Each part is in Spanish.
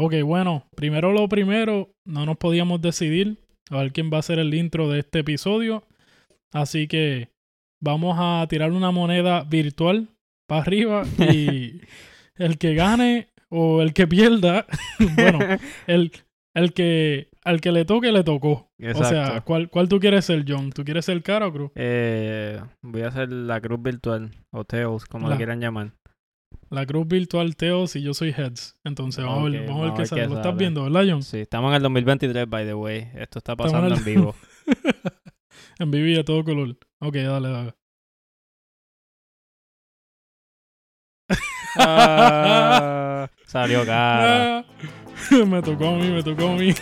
Ok, bueno, primero lo primero, no nos podíamos decidir a ver quién va a ser el intro de este episodio. Así que vamos a tirar una moneda virtual para arriba y el que gane o el que pierda, bueno, al que le toque, le tocó. Exacto. O sea, ¿cuál tú quieres ser, John? ¿Tú quieres ser cara o cruz? Voy a hacer la cruz virtual o Teos, como la quieran llamar. La cruz virtual Teos y yo soy Heads. Entonces vamos a ver qué sale. Lo estás viendo, ¿verdad, John? Sí, estamos en el 2023, by the way. Esto está pasando en vivo. En vivo y a todo color. Ok, dale. Salió cara. Me tocó a mí.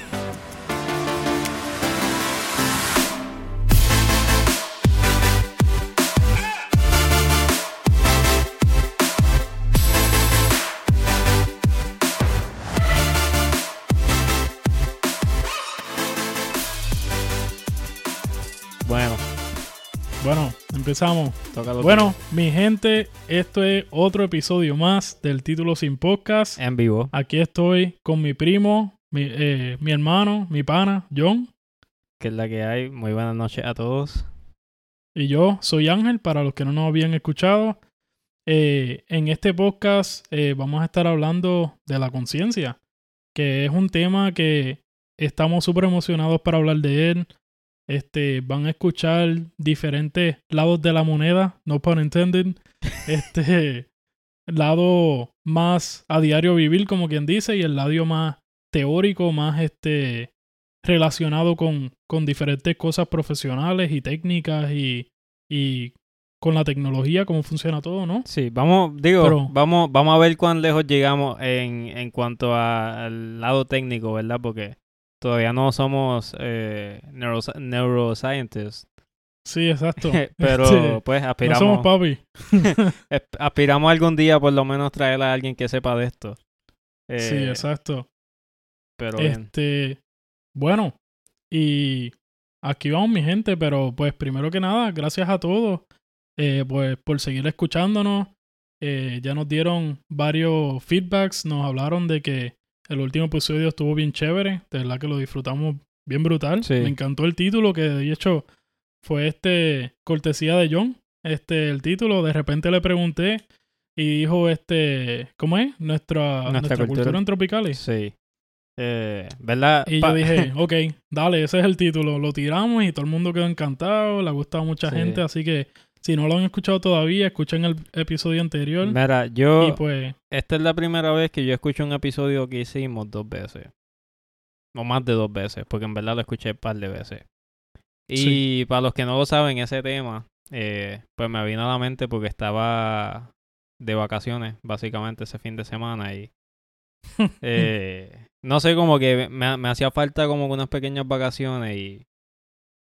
Bueno, empezamos. Bueno, mi gente, esto es otro episodio más del Título Sin Podcast. En vivo. Aquí estoy con mi primo, mi hermano, mi pana, John. Que es la que hay. Muy buenas noches a todos. Y yo soy Ángel, para los que no nos habían escuchado. En este podcast vamos a estar hablando de la conciencia, que es un tema que estamos súper emocionados para hablar de él. Van a escuchar diferentes lados de la moneda, no pun intended, lado más a diario vivir, como quien dice, y el lado más teórico, más relacionado con diferentes cosas profesionales y técnicas y con la tecnología, cómo funciona todo, ¿no? Sí, vamos a ver cuán lejos llegamos en cuanto al lado técnico, ¿verdad? Porque todavía no somos neuroscientists. Sí, exacto. Pero pues aspiramos. No somos papi. Aspiramos algún día por lo menos traer a alguien que sepa de esto. Sí, exacto. Pero bien. Bueno, y aquí vamos, mi gente, pero pues primero que nada, gracias a todos pues por seguir escuchándonos. Ya nos dieron varios feedbacks, nos hablaron de que el último episodio estuvo bien chévere, de verdad que lo disfrutamos bien brutal. Sí. Me encantó el título, que de hecho fue cortesía de John, el título. De repente le pregunté y dijo, ¿cómo es? Nuestra cultura en tropicales. Sí. ¿Verdad? Y yo dije, ok, dale, ese es el título. Lo tiramos y todo el mundo quedó encantado, le ha gustado a mucha gente, así que si no lo han escuchado todavía, escuchen el episodio anterior. Mira, yo... Pues, esta es la primera vez que yo escucho un episodio que hicimos 2 veces. O más de 2 veces, porque en verdad lo escuché un par de veces. Y para los que no lo saben, ese tema, pues me vino a la mente porque estaba de vacaciones, básicamente, ese fin de semana. Y no sé, como que me hacía falta como unas pequeñas vacaciones y...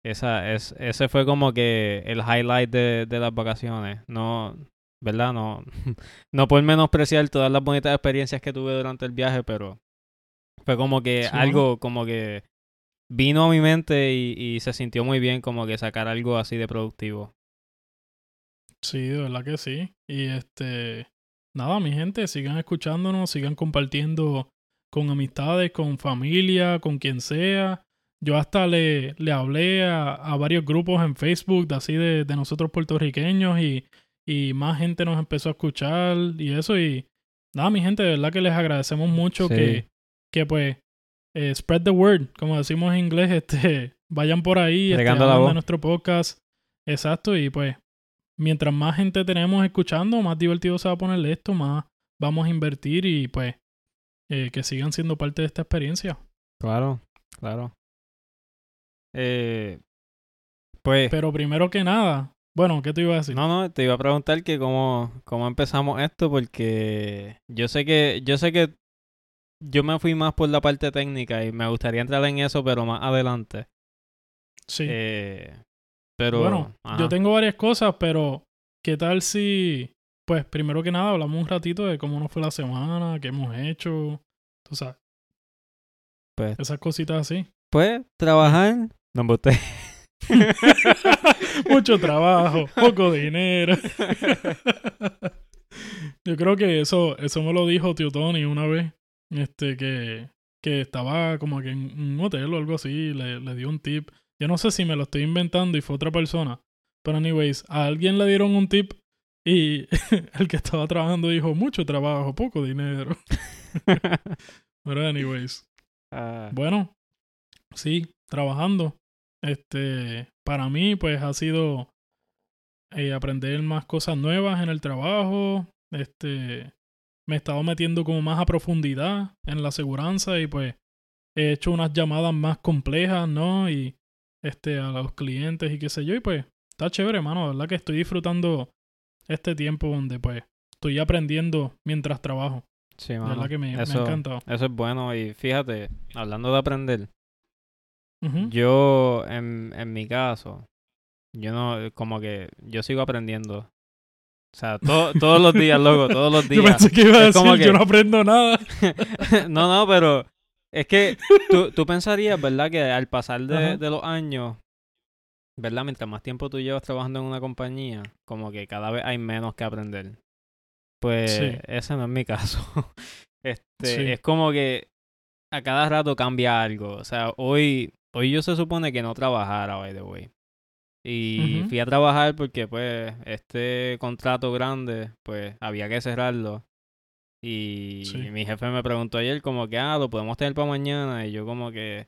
Ese fue como que el highlight de las vacaciones. No, ¿verdad? No por menospreciar todas las bonitas experiencias que tuve durante el viaje, pero fue como que algo como que vino a mi mente y se sintió muy bien como que sacar algo así de productivo. Sí, de verdad que sí. Y nada, mi gente, sigan escuchándonos, sigan compartiendo con amistades, con familia, con quien sea. Yo hasta le hablé a varios grupos en Facebook de así de nosotros puertorriqueños y más gente nos empezó a escuchar y eso. Y nada, mi gente, de verdad que les agradecemos mucho que pues spread the word, como decimos en inglés, vayan por ahí, hablando de nuestro podcast. Exacto, y pues mientras más gente tenemos escuchando, más divertido se va a poner esto, más vamos a invertir y pues que sigan siendo parte de esta experiencia. Claro. Pues, pero primero que nada, bueno, ¿qué te iba a decir? No, te iba a preguntar que cómo empezamos esto, porque yo sé que yo me fui más por la parte técnica y me gustaría entrar en eso, pero más adelante. Sí. Pero bueno, yo tengo varias cosas, pero ¿qué tal si, pues, primero que nada hablamos un ratito de cómo nos fue la semana, qué hemos hecho, tú sabes? Pues, esas cositas así. Pues, trabajar. No me gusta. Mucho trabajo, poco dinero. Yo creo que eso me lo dijo tío Tony una vez. que estaba como que en un hotel o algo así, le dio un tip. Yo no sé si me lo estoy inventando y fue otra persona, pero anyways, a alguien le dieron un tip y el que estaba trabajando dijo, mucho trabajo, poco dinero. Pero anyways, bueno, sí, trabajando. Para mí, pues, ha sido aprender más cosas nuevas en el trabajo. Me he estado metiendo como más a profundidad en la aseguranza y, pues, he hecho unas llamadas más complejas, ¿no? Y, a los clientes y qué sé yo. Y, pues, está chévere, mano. La verdad que estoy disfrutando este tiempo donde, pues, estoy aprendiendo mientras trabajo. Sí, mano. La verdad que me ha encantado. Eso es bueno. Y fíjate, hablando de aprender, uh-huh, yo, en mi caso, yo no, como que, yo sigo aprendiendo. O sea, todos los días, loco, todos los días. Yo pensé que iba a decir, yo no aprendo nada. No, pero es que tú pensarías, ¿verdad? Que al pasar de los años, ¿verdad? Mientras más tiempo tú llevas trabajando en una compañía, como que cada vez hay menos que aprender. Pues, sí, ese no es mi caso. Sí. Es como que a cada rato cambia algo. O sea, hoy yo se supone que no trabajara, by the way. Y fui a trabajar porque, pues, este contrato grande, pues, había que cerrarlo. Y mi jefe me preguntó ayer como que, lo podemos tener para mañana. Y yo como que,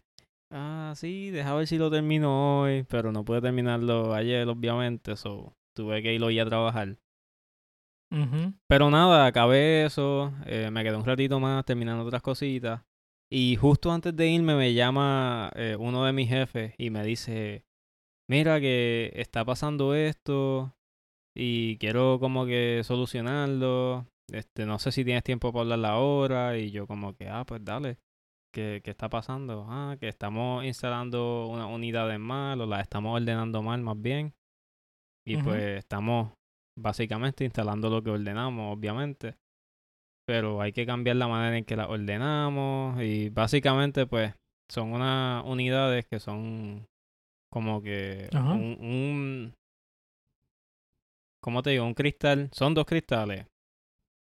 sí, deja ver si lo termino hoy. Pero no pude terminarlo ayer, obviamente. So, tuve que ir hoy a trabajar. Uh-huh. Pero nada, acabé eso. Me quedé un ratito más terminando otras cositas. Y justo antes de irme me llama uno de mis jefes y me dice, mira que está pasando esto y quiero como que solucionarlo, no sé si tienes tiempo para hablarla ahora. Y yo como que, pues dale, ¿qué está pasando? Que estamos instalando unas unidades mal, o las estamos ordenando mal más bien, y uh-huh, pues estamos básicamente instalando lo que ordenamos, obviamente, pero hay que cambiar la manera en que las ordenamos. Y básicamente, pues, son unas unidades que son como que ¿cómo te digo? Un cristal. Son dos cristales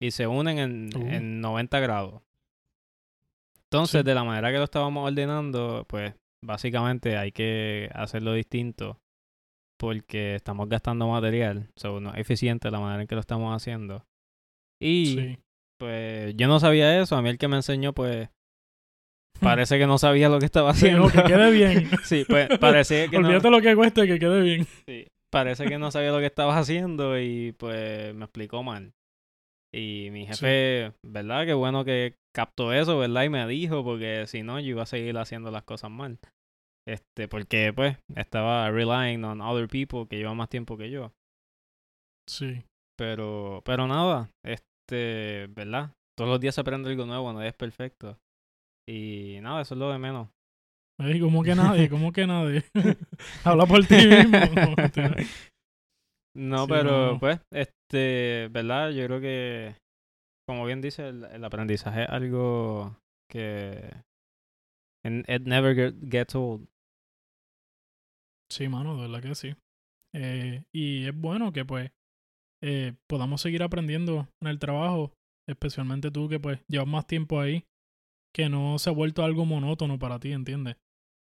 y se unen en 90 grados. Entonces, de la manera que lo estábamos ordenando, pues básicamente hay que hacerlo distinto porque estamos gastando material. So, no es eficiente la manera en que lo estamos haciendo. Y pues yo no sabía eso. A mí el que me enseñó, pues, parece que no sabía lo que estaba haciendo. Pero que quede bien. Sí, pues parece que no. Olvídate lo que cueste, que quede bien. Sí, parece que no sabía lo que estabas haciendo y, pues, me explicó mal. Y mi jefe, ¿verdad? Qué bueno que captó eso, ¿verdad? Y me dijo, porque si no, yo iba a seguir haciendo las cosas mal. Porque, pues, estaba relying on other people que llevan más tiempo que yo. Sí. Pero nada, ¿verdad? Todos los días se aprende algo nuevo, nadie es perfecto. Y nada, eso es lo de menos. Ey, ¿Cómo que nadie? Habla por ti mismo. No, sí, pero no. Pues, ¿verdad? Yo creo que, como bien dice, el aprendizaje es algo que it never gets old. Sí, mano, de verdad que sí. Y es bueno que, pues, podamos seguir aprendiendo en el trabajo, especialmente tú que, pues, llevas más tiempo ahí, que no se ha vuelto algo monótono para ti, ¿entiendes?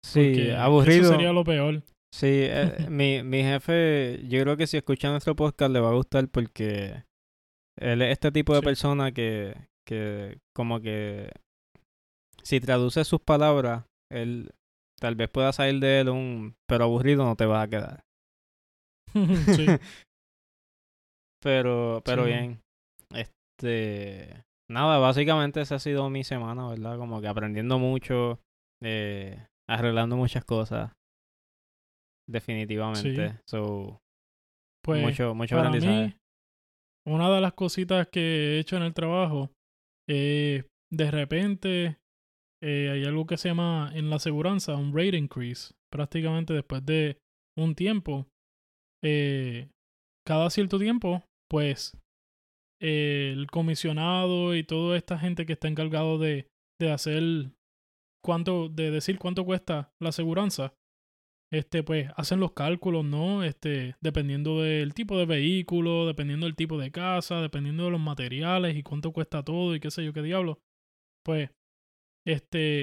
Sí, porque aburrido. Eso sería lo peor. Sí, mi jefe, yo creo que si escucha nuestro podcast le va a gustar porque él es este tipo de persona que como que si traduce sus palabras, él tal vez pueda salir de él pero aburrido no te vas a quedar. Sí. Pero bien. Nada, básicamente esa ha sido mi semana, ¿verdad? Como que aprendiendo mucho, arreglando muchas cosas, definitivamente. Sí. So, pues, mucho para aprendizaje. Mí, una de las cositas que he hecho en el trabajo, de repente hay algo que se llama en la aseguranza un rate increase. Prácticamente después de un tiempo, cada cierto tiempo, pues, el comisionado y toda esta gente que está encargado de hacer de decir cuánto cuesta la aseguranza, pues hacen los cálculos, ¿no? Dependiendo del tipo de vehículo, dependiendo del tipo de casa, dependiendo de los materiales y cuánto cuesta todo y qué sé yo qué diablo, pues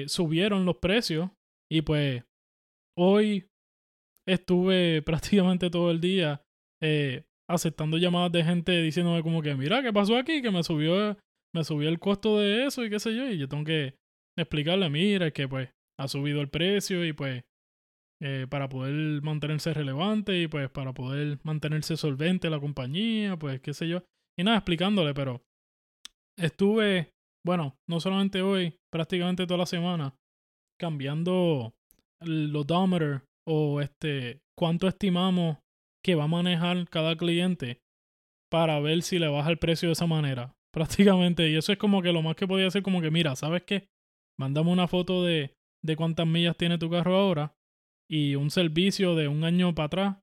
subieron los precios y pues hoy estuve prácticamente todo el día aceptando llamadas de gente diciéndome como que mira, ¿qué pasó aquí? Que me subió el costo de eso y qué sé yo, y yo tengo que explicarle, mira, que pues ha subido el precio y pues para poder mantenerse relevante y pues para poder mantenerse solvente la compañía, pues qué sé yo, y nada, explicándole, pero estuve, bueno, no solamente hoy, prácticamente toda la semana cambiando el odometer o cuánto estimamos que va a manejar cada cliente para ver si le baja el precio de esa manera, prácticamente, y eso es como que lo más que podía hacer, como que mira, ¿sabes qué? Mándame una foto de cuántas millas tiene tu carro ahora y un servicio de un año para atrás,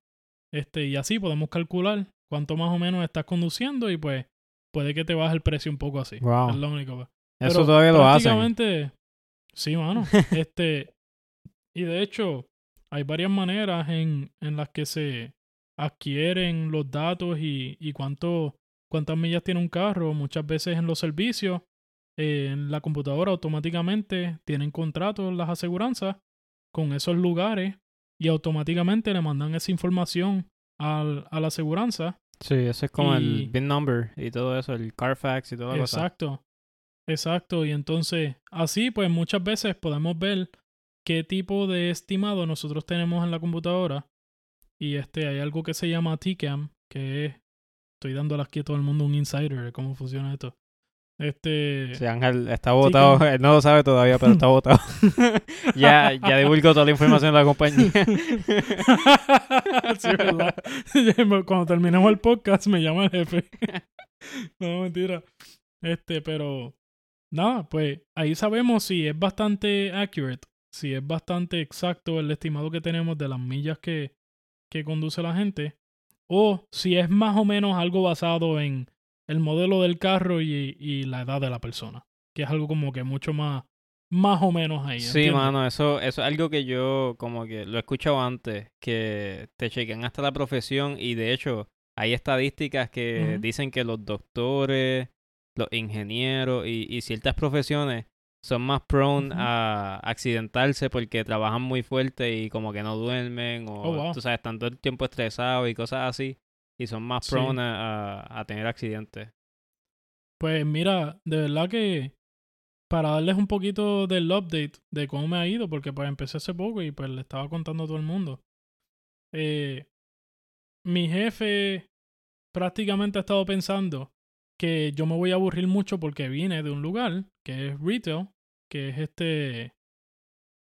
y así podemos calcular cuánto más o menos estás conduciendo y pues puede que te baje el precio un poco así. Wow. Es lo único. Pero eso todavía lo hacen. Prácticamente, sí, mano. Y de hecho, hay varias maneras en las que se adquieren los datos y cuántas millas tiene un carro. Muchas veces en los servicios, en la computadora automáticamente tienen contratos las aseguranzas con esos lugares y automáticamente le mandan esa información a la aseguranza. Sí, eso es como el VIN number y todo eso, el CARFAX y toda la cosa. Exacto. Y entonces, así pues muchas veces podemos ver qué tipo de estimado nosotros tenemos en la computadora. Y hay algo que se llama TCAM, que es, estoy dándole aquí a todo el mundo un insider de cómo funciona esto. Sí, Ángel está botado, él no lo sabe todavía, pero está botado. ya divulgó toda la información de la compañía. Sí, verdad. Cuando terminemos el podcast me llama el jefe. No, mentira. Pero nada, pues ahí sabemos si es bastante accurate, si es bastante exacto el estimado que tenemos de las millas que conduce la gente, o si es más o menos algo basado en el modelo del carro y la edad de la persona, que es algo como que mucho más o menos ahí, ¿entiendes? Sí, mano, eso es algo que yo como que lo he escuchado antes, que te chequean hasta la profesión, y de hecho hay estadísticas que dicen que los doctores, los ingenieros y ciertas profesiones son más prone a accidentarse porque trabajan muy fuerte y como que no duermen o tú sabes, están todo el tiempo estresados y cosas así. Y son más prone a tener accidentes. Pues mira, de verdad que para darles un poquito del update de cómo me ha ido, porque pues empecé hace poco y pues le estaba contando a todo el mundo. Mi jefe prácticamente ha estado pensando que yo me voy a aburrir mucho porque vine de un lugar que es retail, que es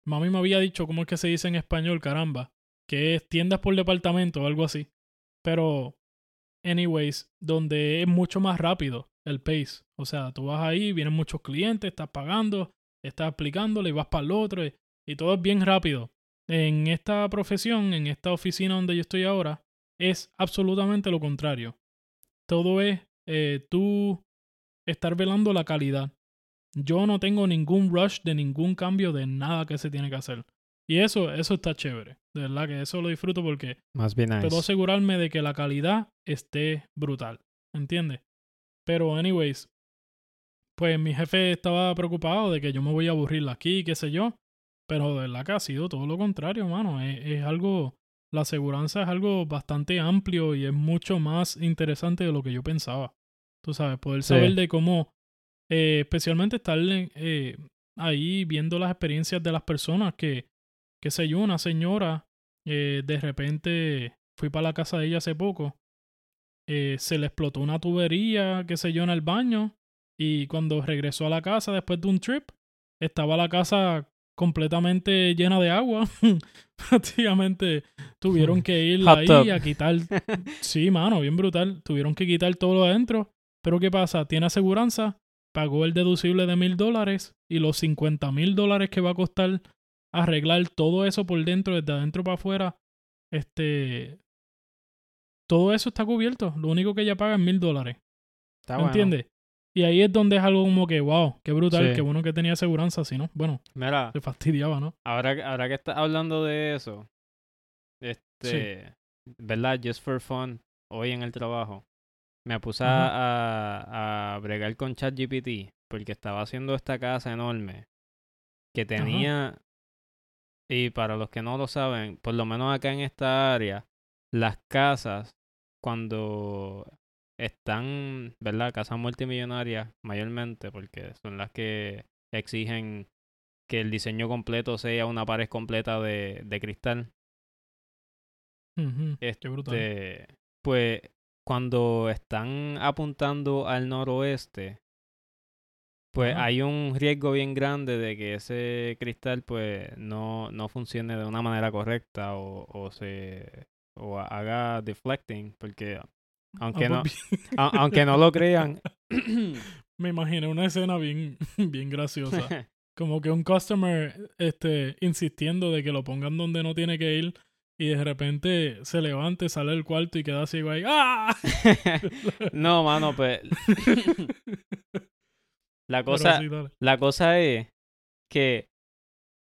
Mami me había dicho cómo es que se dice en español, caramba. Que es tiendas por departamento o algo así. Pero, anyways, donde es mucho más rápido el pace. O sea, tú vas ahí, vienen muchos clientes, estás pagando, estás explicándole y vas para el otro y todo es bien rápido. En esta profesión, en esta oficina donde yo estoy ahora, es absolutamente lo contrario. Todo es tú estar velando la calidad. Yo no tengo ningún rush de ningún cambio de nada que se tiene que hacer. Y eso está chévere. De verdad que eso lo disfruto porque puedo asegurarme de que la calidad esté brutal. ¿Entiendes? Pero, anyways, pues mi jefe estaba preocupado de que yo me voy a aburrir aquí, qué sé yo. Pero de verdad que ha sido todo lo contrario, mano. Es algo... La aseguranza es algo bastante amplio y es mucho más interesante de lo que yo pensaba. Tú sabes, poder saber de cómo... especialmente estar ahí viendo las experiencias de las personas que... Qué sé yo, una señora, de repente fui para la casa de ella hace poco, se le explotó una tubería, qué sé yo, en el baño, y cuando regresó a la casa después de un trip, estaba la casa completamente llena de agua. Prácticamente tuvieron que ir ahí a quitar. Sí, mano, bien brutal. Tuvieron que quitar todo lo adentro. Pero ¿qué pasa? Tiene aseguranza, pagó el deducible de $1,000 y los $50,000 que va a costar arreglar todo eso por dentro, desde adentro para afuera, todo eso está cubierto. Lo único que ella paga es $1,000. ¿Me entiendes? Y ahí es donde es algo como que, wow, qué brutal, qué bueno que tenía aseguranza, si no, bueno, mira, se fastidiaba, ¿no? Ahora que estás hablando de eso, ¿verdad? Just for fun, hoy en el trabajo, me puse a bregar con ChatGPT, porque estaba haciendo esta casa enorme. que tenía... Ajá. Y para los que no lo saben, por lo menos acá en esta área, las casas, cuando están, ¿verdad? Casas multimillonarias, mayormente, porque son las que exigen que el diseño completo sea una pared completa de cristal. Uh-huh. Qué brutal. Pues cuando están apuntando al noroeste, pues hay un riesgo bien grande de que ese cristal pues no funcione de una manera correcta o haga deflecting, porque aunque no lo crean. Me imagino una escena bien graciosa, como que un customer insistiendo de que lo pongan donde no tiene que ir. Y de repente se levanta, sale del cuarto y queda así, güey. ¡Ah! No, mano, pues... La cosa es que,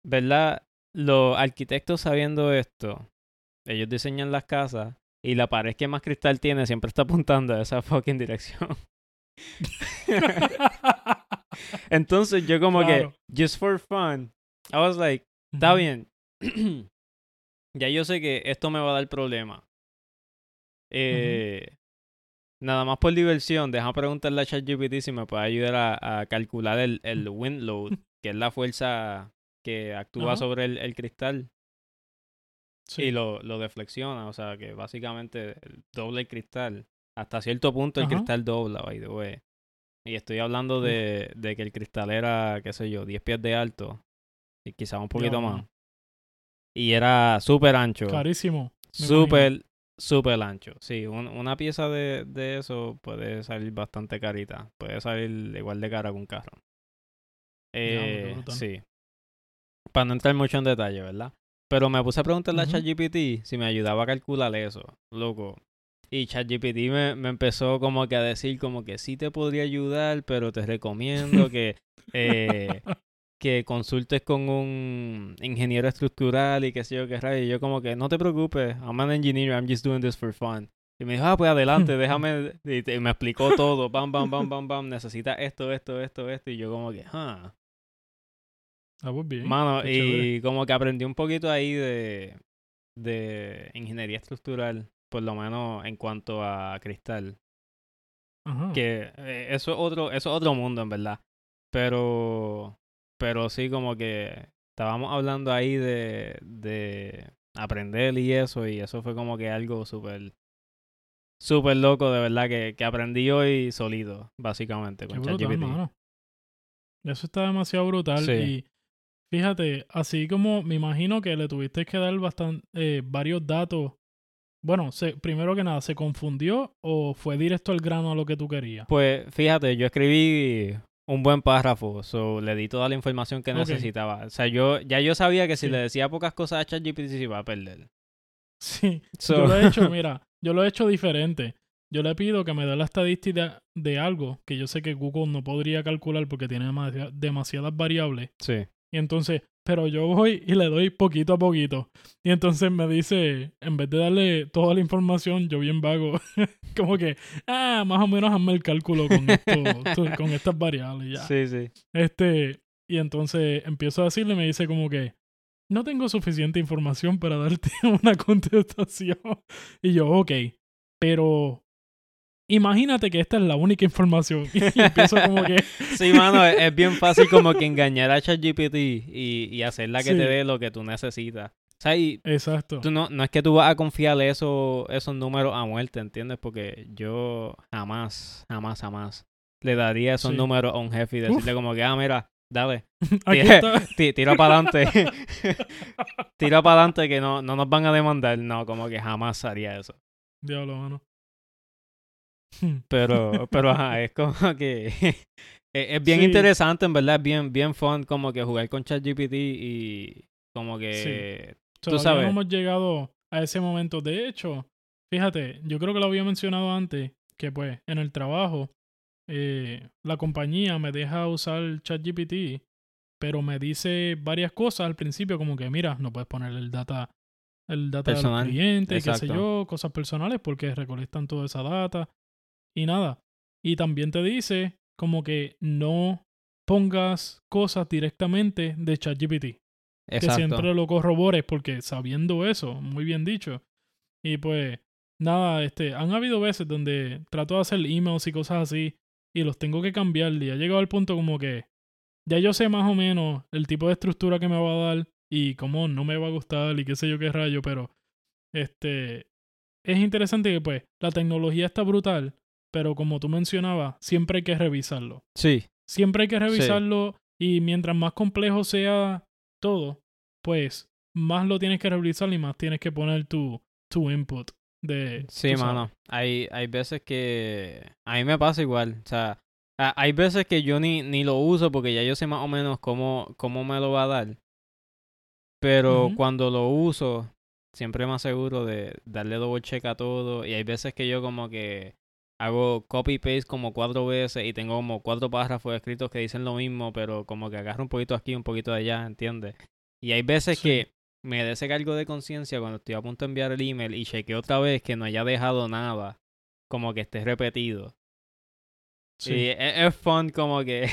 ¿verdad? Los arquitectos, sabiendo esto, ellos diseñan las casas y la pared que más cristal tiene siempre está apuntando a esa fucking dirección. Entonces yo como que, just for fun, I was like, está bien. Ya yo sé que esto me va a dar problema. Nada más por diversión, deja preguntarle a ChatGPT si me puede ayudar a calcular el wind load, que es la fuerza que actúa sobre el cristal. Sí. Y lo deflexiona, o sea que básicamente dobla el cristal. Hasta cierto punto el cristal dobla, by the way. Y estoy hablando de que el cristal era, qué sé yo, 10 pies de alto. Y quizás un poquito más. Y era súper ancho. Carísimo. Súper ancho. Sí, una pieza de eso puede salir bastante carita. Puede salir igual de cara que un carro. Sí. Para no entrar mucho en detalle, ¿verdad? Pero me puse a preguntarle a ChatGPT si me ayudaba a calcular eso, loco. Y ChatGPT me empezó como que a decir como que sí te podría ayudar, pero te recomiendo que consultes con un ingeniero estructural y qué sé yo qué rayo. Y yo como que, no te preocupes, I'm an engineer, I'm just doing this for fun. Y me dijo, pues adelante, déjame... Y me explicó todo, bam, necesita esto. Y yo como que, mano, y chévere. Como que aprendí un poquito ahí de ingeniería estructural, por lo menos en cuanto a cristal. Ajá. Que eso es otro mundo, en verdad. Pero sí, como que estábamos hablando ahí de aprender y eso fue como que algo súper loco, de verdad, que aprendí hoy solito, básicamente, con ChatGPT. Eso está demasiado brutal. Sí. Y fíjate, así como me imagino que le tuviste que dar varios datos. Bueno, primero que nada, ¿se confundió o fue directo al grano a lo que tú querías? Pues fíjate, yo escribí... un buen párrafo, le di toda la información que necesitaba. O sea, yo sabía que si le decía pocas cosas a ChatGPT se iba a perder. Sí, yo lo he hecho diferente. Yo le pido que me dé la estadística de algo que yo sé que Google no podría calcular porque tiene demasiadas variables. Sí. Y entonces, pero yo voy y le doy poquito a poquito. Y entonces me dice, en vez de darle toda la información, yo bien vago, como que, más o menos hazme el cálculo con esto, con estas variables. Ya. Sí. Y entonces empiezo a decirle, me dice como que, no tengo suficiente información para darte una contestación. Y yo, ok, pero... imagínate que esta es la única información. Y empiezo como que... Sí, mano, es bien fácil como que engañar a ChatGPT y hacerla que te dé lo que tú necesitas. O sea, exacto. Tú no es que tú vas a confiarle esos números a muerte, ¿entiendes? Porque yo jamás le daría esos números a un jefe y decirle como que, mira, dale, tira para adelante. Tira para adelante que no nos van a demandar. No, como que jamás haría eso. Diablo, mano. Pero ajá, es como que es bien interesante, en verdad, bien fun como que jugar con ChatGPT y como que tú sabes. No hemos llegado a ese momento. De hecho, fíjate, yo creo que lo había mencionado antes, que pues en el trabajo la compañía me deja usar ChatGPT, pero me dice varias cosas al principio, como que mira, no puedes poner el data del cliente, qué sé yo, cosas personales, porque recolectan toda esa data. Y nada. Y también te dice como que no pongas cosas directamente de ChatGPT. Exacto. Que siempre lo corrobores, porque sabiendo eso, muy bien dicho. Y pues, nada, han habido veces donde trato de hacer emails y cosas así y los tengo que cambiar y ha llegado al punto como que ya yo sé más o menos el tipo de estructura que me va a dar y cómo no me va a gustar y qué sé yo qué rayo, pero es interesante que pues la tecnología está brutal, pero como tú mencionabas, siempre hay que revisarlo. Sí. Siempre hay que revisarlo, sí. Y mientras más complejo sea todo, pues más lo tienes que revisar y más tienes que poner tu input. Sí, mano. Hay veces que... A mí me pasa igual. O sea, hay veces que yo ni lo uso porque ya yo sé más o menos cómo me lo va a dar. Pero cuando lo uso, siempre me aseguro de darle double check a todo. Y hay veces que yo como que hago copy-paste como 4 veces y tengo como 4 párrafos escritos que dicen lo mismo, pero como que agarro un poquito aquí, un poquito allá, ¿entiendes? Y hay veces que me da ese cargo de conciencia cuando estoy a punto de enviar el email y chequeo otra vez que no haya dejado nada, como que esté repetido. Sí. Y es fun como que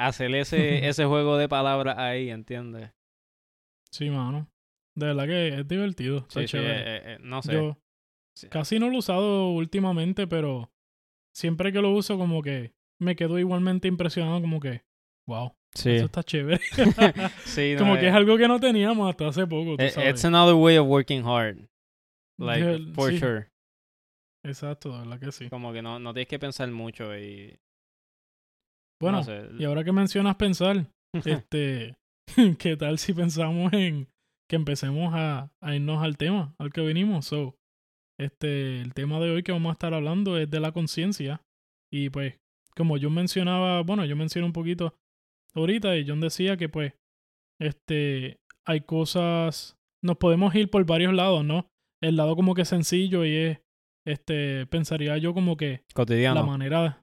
hacer ese juego de palabras ahí, ¿entiendes? Sí, mano. De verdad que es divertido. Está chévere. No sé. Yo casi no lo he usado últimamente, pero siempre que lo uso como que me quedo igualmente impresionado como que, wow. Sí. Eso está chévere. Sí, como que es algo que no teníamos hasta hace poco, tú sabes. It's another way of working hard. Like, for sure. Exacto, de verdad que sí. Como que no tienes que pensar mucho y... Bueno, no sé. Y ahora que mencionas pensar, ¿qué tal si pensamos en que empecemos a irnos al tema al que venimos? So, el tema de hoy que vamos a estar hablando es de la conciencia. Y pues, como yo mencionaba, bueno, yo mencioné un poquito... ahorita, y John decía que pues hay cosas, nos podemos ir por varios lados, ¿no? El lado como que sencillo y es pensaría yo como que cotidiano, la manera,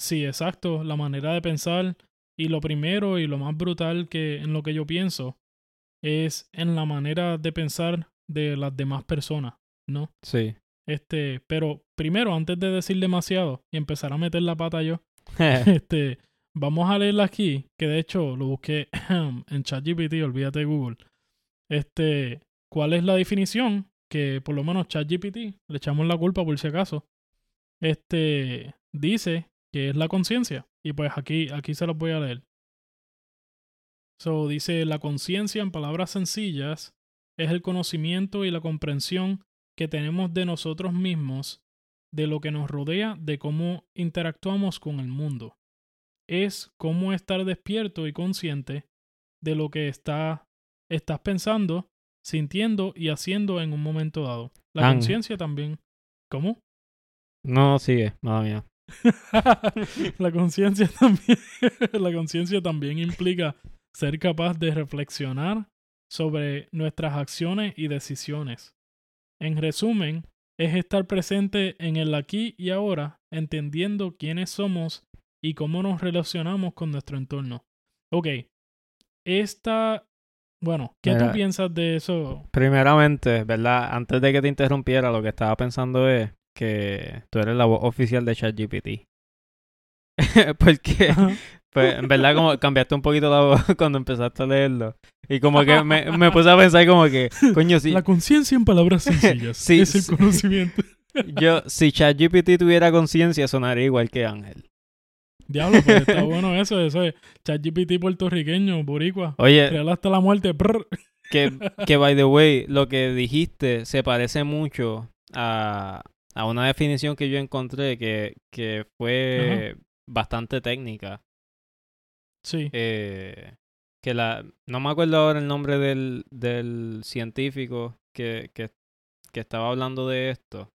sí, exacto, la manera de pensar. Y lo primero y lo más brutal que en lo que yo pienso es en la manera de pensar de las demás personas, ¿no? Sí. Pero primero, antes de decir demasiado y empezar a meter la pata yo, vamos a leerla aquí, que de hecho lo busqué en ChatGPT, olvídate de Google. ¿Cuál es la definición? Que por lo menos ChatGPT, le echamos la culpa por si acaso, dice que es la conciencia. Y pues aquí se los voy a leer. So, dice, la conciencia, en palabras sencillas, es el conocimiento y la comprensión que tenemos de nosotros mismos, de lo que nos rodea, de cómo interactuamos con el mundo. Es cómo estar despierto y consciente de lo que estás pensando, sintiendo y haciendo en un momento dado. La conciencia también. ¿Cómo? No, sigue, madre mía. La conciencia también implica ser capaz de reflexionar sobre nuestras acciones y decisiones. En resumen, es estar presente en el aquí y ahora, entendiendo quiénes somos y cómo nos relacionamos con nuestro entorno. Ok. Bueno, ¿qué tú piensas de eso? Primeramente, ¿verdad? Antes de que te interrumpiera, lo que estaba pensando es que tú eres la voz oficial de ChatGPT. Porque, pues, en verdad, como cambiaste un poquito la voz cuando empezaste a leerlo. Y como que me puse a pensar como que, coño, sí. La conciencia en palabras sencillas. Sí, es el conocimiento. Si ChatGPT tuviera conciencia, sonaría igual que Ángel. Diablo, pues está bueno eso es ChatGPT puertorriqueño, boricua. Oye, real hasta la muerte. Que by the way, lo que dijiste se parece mucho a una definición que yo encontré que fue bastante técnica. Sí. No me acuerdo ahora el nombre del científico que estaba hablando de esto.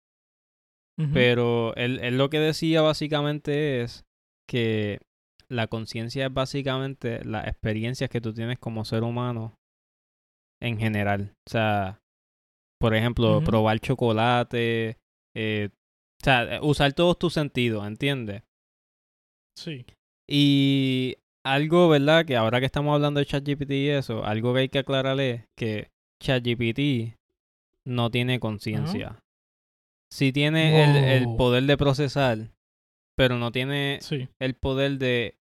Uh-huh. Pero él lo que decía básicamente es que la conciencia es básicamente las experiencias que tú tienes como ser humano en general. O sea, por ejemplo, probar chocolate, o sea, usar todos tus sentidos, ¿entiendes? Sí. Y algo, ¿verdad? Que ahora que estamos hablando de ChatGPT y eso, algo que hay que aclarar es que ChatGPT no tiene conciencia. Uh-huh. Sí tiene el poder de procesar, pero no tiene el poder de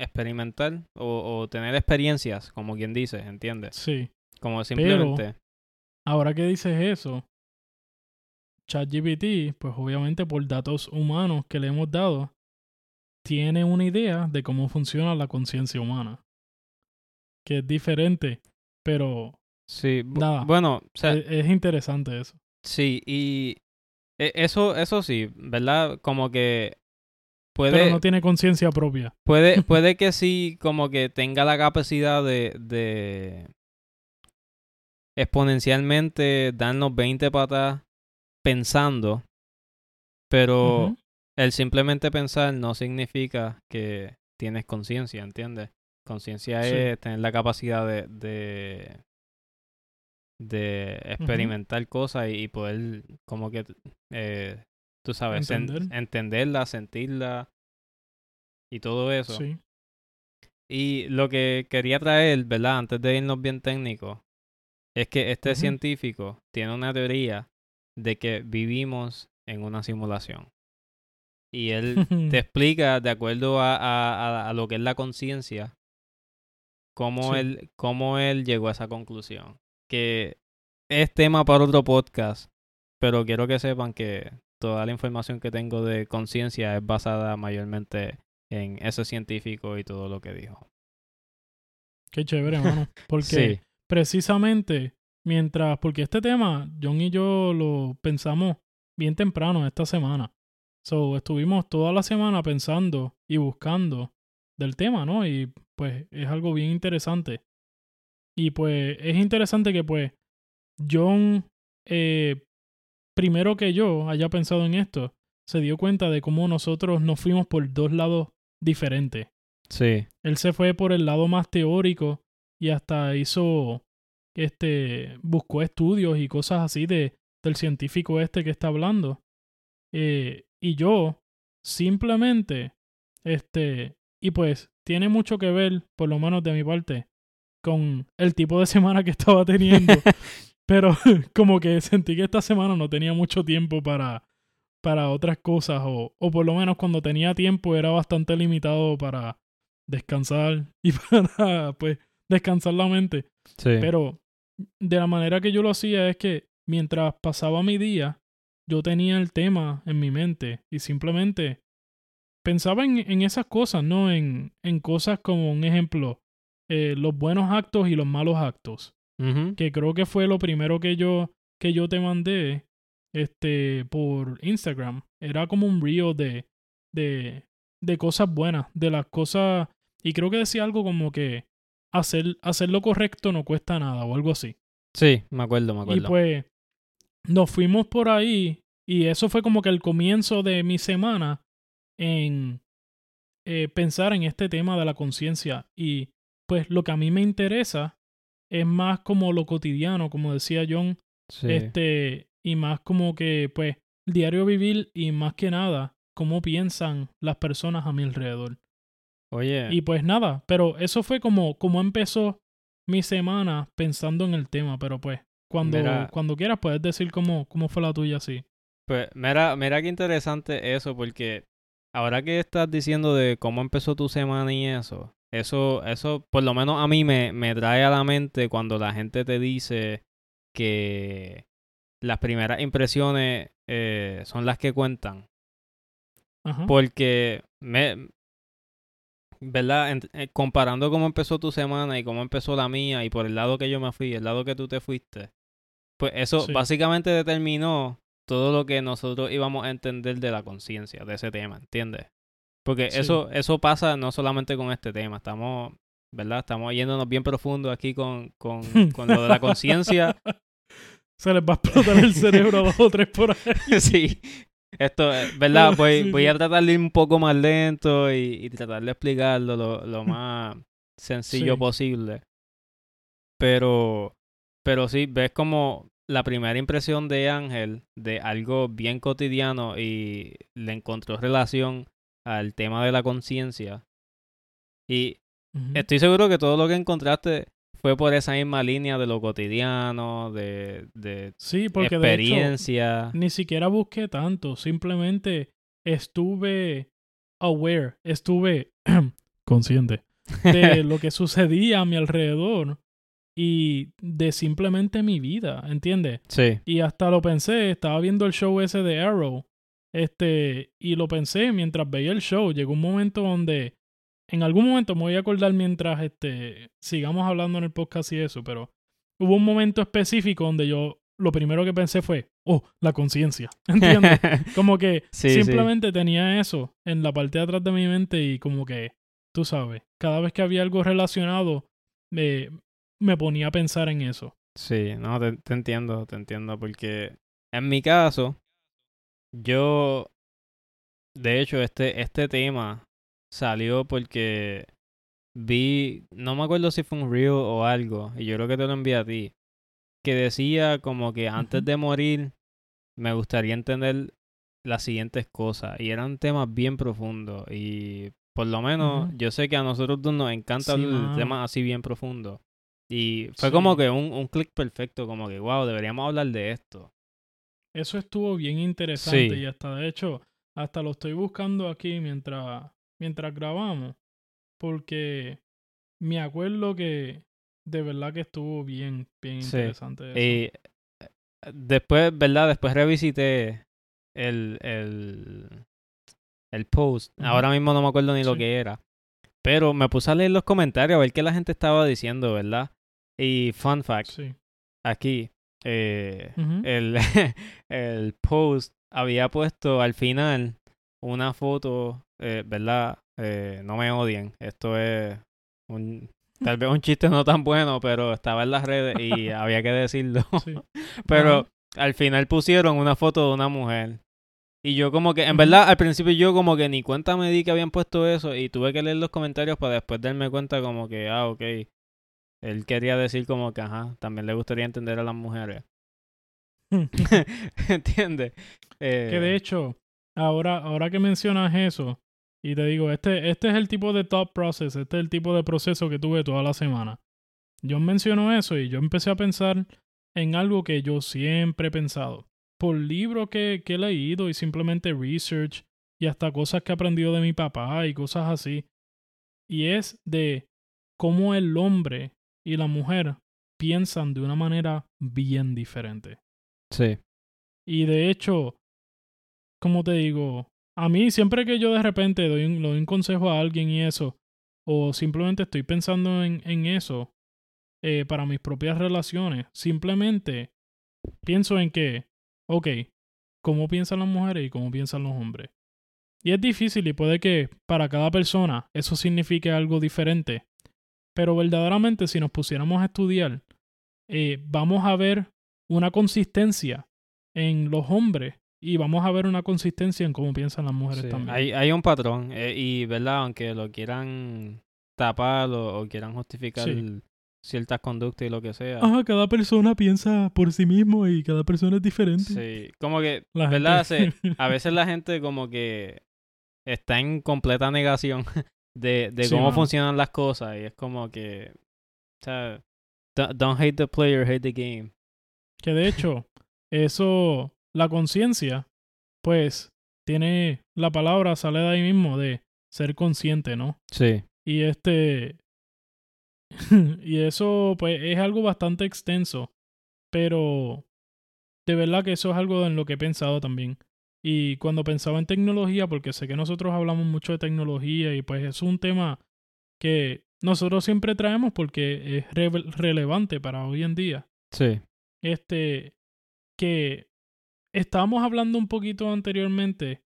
experimentar o tener experiencias, como quien dice, ¿entiendes? Sí. Como simplemente... Pero, ahora que dices eso, ChatGPT, pues obviamente por datos humanos que le hemos dado, tiene una idea de cómo funciona la conciencia humana. Que es diferente, pero... Sí, nada, bueno... O sea, es interesante eso. Sí, y... Eso sí, ¿verdad? Como que... Puede, pero no tiene conciencia propia. Puede que sí, como que tenga la capacidad de exponencialmente darnos 20 patas pensando, pero el simplemente pensar no significa que tienes conciencia, ¿entiendes? Conciencia es tener la capacidad de experimentar cosas y poder como que tú sabes, entenderla, sentirla y todo eso. Sí. Y lo que quería traer, ¿verdad? Antes de irnos bien técnicos, es que este científico tiene una teoría de que vivimos en una simulación. Y él te explica, de acuerdo a lo que es la conciencia, cómo él llegó a esa conclusión. Que es tema para otro podcast, pero quiero que sepan que toda la información que tengo de conciencia es basada mayormente en ese científico y todo lo que dijo. Qué chévere, hermano. Porque precisamente, porque este tema, John y yo lo pensamos bien temprano esta semana. So, estuvimos toda la semana pensando y buscando del tema, ¿no? Y pues es algo bien interesante. Y pues es interesante que pues John... primero que yo haya pensado en esto, se dio cuenta de cómo nosotros nos fuimos por dos lados diferentes. Sí. Él se fue por el lado más teórico y hasta buscó estudios y cosas así del científico que está hablando. Y yo simplemente, y pues tiene mucho que ver, por lo menos de mi parte, con el tipo de semana que estaba teniendo. Pero como que sentí que esta semana no tenía mucho tiempo para otras cosas. O por lo menos cuando tenía tiempo era bastante limitado para descansar y para, pues, descansar la mente. Sí. Pero de la manera que yo lo hacía es que mientras pasaba mi día, yo tenía el tema en mi mente. Y simplemente pensaba en esas cosas, ¿no? En cosas como, un ejemplo, los buenos actos y los malos actos. Que creo que fue lo primero que yo te mandé por Instagram. Era como un reel de cosas buenas, de las cosas, y creo que decía algo como que hacer lo correcto no cuesta nada o algo así. Sí, me acuerdo. Y pues nos fuimos por ahí y eso fue como que el comienzo de mi semana en pensar en este tema de la conciencia. Y pues lo que a mí me interesa es más como lo cotidiano, como decía John, y más como que, pues, diario vivir y más que nada, cómo piensan las personas a mi alrededor. Oye. Y pues nada, pero eso fue como empezó mi semana pensando en el tema, pero pues, cuando quieras puedes decir cómo fue la tuya, sí. Pues, mira qué interesante eso, porque ahora que estás diciendo de cómo empezó tu semana y eso... Eso, por lo menos a mí me trae a la mente cuando la gente te dice que las primeras impresiones son las que cuentan. Ajá. Porque, ¿verdad? Comparando cómo empezó tu semana y cómo empezó la mía y por el lado que yo me fui, el lado que tú te fuiste, pues eso básicamente determinó todo lo que nosotros íbamos a entender de la conciencia, de ese tema, ¿entiendes? Porque eso pasa no solamente con este tema. Estamos, ¿verdad? Estamos yéndonos bien profundo aquí con lo de la conciencia. Se les va a explotar el cerebro a 2 o 3 por ahí. Sí. Esto, ¿verdad? Voy a tratar de ir un poco más lento y tratar de explicarlo lo más sencillo posible. Pero sí, ves como la primera impresión de Ángel de algo bien cotidiano y le encontró relación al tema de la conciencia. Y estoy seguro que todo lo que encontraste fue por esa misma línea de lo cotidiano, de experiencia. De hecho, ni siquiera busqué tanto, simplemente estuve aware, estuve consciente de lo que sucedía a mi alrededor y de simplemente mi vida, ¿entiendes? Sí. Y hasta lo pensé, estaba viendo el show ese de Arrow, y lo pensé mientras veía el show. Llegó un momento donde, en algún momento me voy a acordar mientras sigamos hablando en el podcast y eso, pero hubo un momento específico donde yo lo primero que pensé fue, la conciencia, ¿entiendes? Como que sí, simplemente tenía eso en la parte de atrás de mi mente y como que, tú sabes, cada vez que había algo relacionado, me ponía a pensar en eso. Sí, no, te entiendo, porque en mi caso, yo, de hecho, este tema salió porque vi, no me acuerdo si fue un reel o algo, y yo creo que te lo envié a ti, que decía como que antes de morir me gustaría entender las siguientes cosas. Y eran temas bien profundos. Y por lo menos yo sé que a nosotros dos nos encanta hablar de temas así bien profundos. Y fue como que un click perfecto. Como que, wow, deberíamos hablar de esto. Eso estuvo bien interesante. Sí. Y hasta, de hecho, hasta lo estoy buscando aquí mientras grabamos. Porque me acuerdo que de verdad que estuvo bien, bien interesante. Sí. Eso. Y después, ¿verdad? Después revisité el post. Uh-huh. Ahora mismo no me acuerdo ni lo que era. Pero me puse a leer los comentarios a ver qué la gente estaba diciendo, ¿verdad? Y fun fact. Sí. Aquí, el post había puesto al final una foto, ¿verdad? No me odien. Esto es tal vez un chiste no tan bueno, pero estaba en las redes y había que decirlo. Sí. Pero al final pusieron una foto de una mujer. Y yo como que, en verdad, al principio yo como que ni cuenta me di que habían puesto eso y tuve que leer los comentarios para después darme cuenta como que, ok. Él quería decir como que, también le gustaría entender a las mujeres. ¿Entiendes? Que de hecho, ahora que mencionas eso, y te digo, este es el tipo de thought process, este es el tipo de proceso que tuve toda la semana. Yo menciono eso y yo empecé a pensar en algo que yo siempre he pensado. Por libros que he leído y simplemente research y hasta cosas que he aprendido de mi papá y cosas así. Y es de cómo el hombre y la mujer piensan de una manera bien diferente. Sí. Y de hecho, como te digo, a mí, siempre que yo de repente le doy un consejo a alguien y eso, o simplemente estoy pensando en eso, para mis propias relaciones, simplemente pienso en que, ok, ¿cómo piensan las mujeres y cómo piensan los hombres? Y es difícil y puede que para cada persona eso signifique algo diferente, pero verdaderamente si nos pusiéramos a estudiar, vamos a ver una consistencia en los hombres. Y vamos a ver una consistencia en cómo piensan las mujeres también. Hay un patrón. Y, ¿verdad? Aunque lo quieran tapar o quieran justificar ciertas conductas y lo que sea. Ajá, cada persona piensa por sí mismo y cada persona es diferente. Sí, como que, ¿verdad? A veces la gente como que está en completa negación de cómo funcionan las cosas. Y es como que, o sea, don't hate the player, hate the game. Que de hecho, eso... La conciencia, pues, tiene la palabra, sale de ahí mismo, de ser consciente, ¿no? Sí. Y y eso, pues, es algo bastante extenso. Pero de verdad que eso es algo en lo que he pensado también. Y cuando pensaba en tecnología, porque sé que nosotros hablamos mucho de tecnología y pues es un tema que nosotros siempre traemos porque es relevante para hoy en día. Sí. Que... Estábamos hablando un poquito anteriormente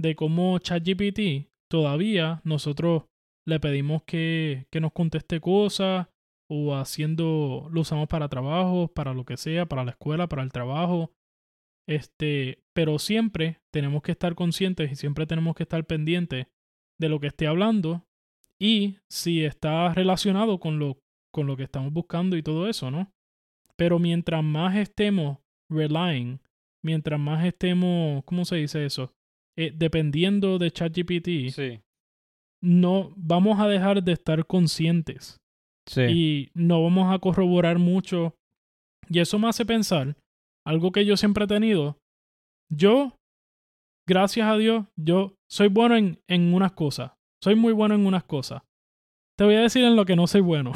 de cómo ChatGPT todavía nosotros le pedimos que nos conteste cosas o lo usamos para trabajos, para lo que sea, para la escuela, para el trabajo. Pero siempre tenemos que estar conscientes y siempre tenemos que estar pendientes de lo que esté hablando y si está relacionado con lo que estamos buscando y todo eso, ¿no? Pero mientras más estemos relying, mientras más estemos, ¿cómo se dice eso? Dependiendo de ChatGPT, no vamos a dejar de estar conscientes. Sí. Y no vamos a corroborar mucho. Y eso me hace pensar, algo que yo siempre he tenido, yo gracias a Dios, yo soy bueno en unas cosas. Soy muy bueno en unas cosas. Te voy a decir en lo que no soy bueno.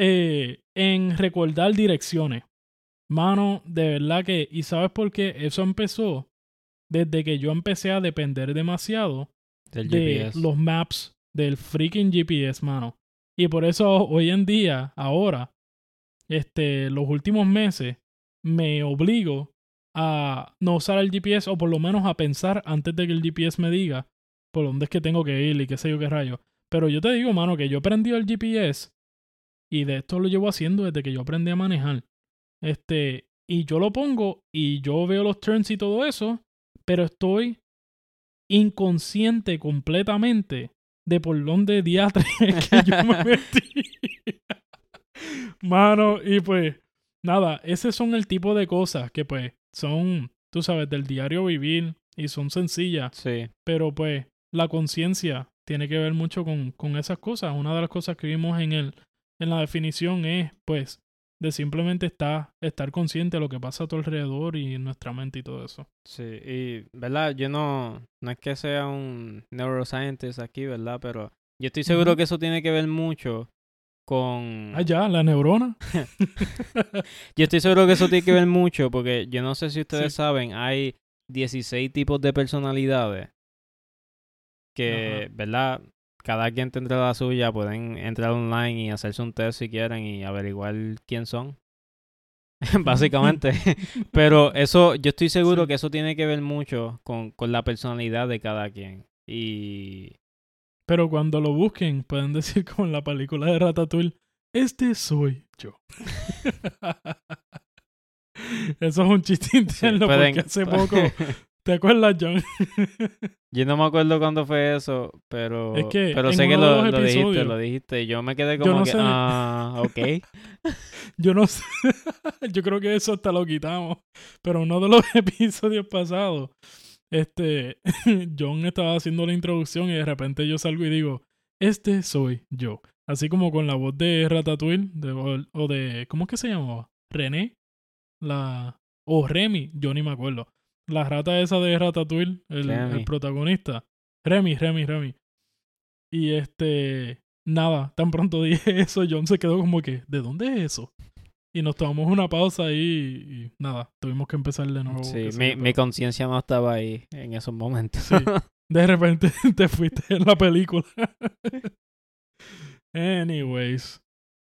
En recordar direcciones. Mano, de verdad que... ¿Y sabes por qué? Eso empezó desde que yo empecé a depender demasiado del GPS. Los maps, del freaking GPS, mano. Y por eso hoy en día, ahora, los últimos meses, me obligo a no usar el GPS, o por lo menos a pensar antes de que el GPS me diga por dónde es que tengo que ir y qué sé yo qué rayo. Pero yo te digo, mano, que yo aprendí el GPS, y de esto lo llevo haciendo desde que yo aprendí a manejar. Y yo lo pongo y yo veo los turns y todo eso, pero estoy inconsciente completamente de por dónde diatre que yo me metí. Mano, y pues nada, ese son el tipo de cosas que pues son, tú sabes, del diario vivir y son sencillas. Sí. Pero pues la conciencia tiene que ver mucho con esas cosas. Una de las cosas que vimos en la definición es pues de simplemente estar consciente de lo que pasa a tu alrededor y en nuestra mente y todo eso. Sí, y ¿verdad? Yo no es que sea un neuroscientist aquí, ¿verdad? Pero yo estoy seguro que eso tiene que ver mucho con... Ah, ya, la neurona. Yo estoy seguro que eso tiene que ver mucho porque yo no sé si ustedes saben, hay 16 tipos de personalidades que, ¿verdad? Cada quien tendrá la suya. Pueden entrar online y hacerse un test si quieren y averiguar quién son. Básicamente. Pero eso, yo estoy seguro que eso tiene que ver mucho con la personalidad de cada quien. Y... Pero cuando lo busquen, pueden decir como en la película de Ratatouille, este soy yo. Eso es un chiste interno, sí, porque hace poco... ¿Te acuerdas, John? Yo no me acuerdo cuándo fue eso, pero... Es que pero sé que lo dijiste. Y yo me quedé como ok. Yo no sé. Yo creo que eso hasta lo quitamos. Pero uno de los episodios pasados, John estaba haciendo la introducción y de repente yo salgo y digo, este soy yo. Así como con la voz de Ratatouille, o de... ¿Cómo es que se llamaba? ¿René? O Remy. Yo ni me acuerdo. La rata esa de Ratatouille, el protagonista. Remy. Y nada, tan pronto dije eso, John se quedó como que, ¿de dónde es eso? Y nos tomamos una pausa y nada, tuvimos que empezar de nuevo. Sí, mi conciencia no estaba ahí en esos momentos. Sí, de repente te fuiste en la película. Anyways,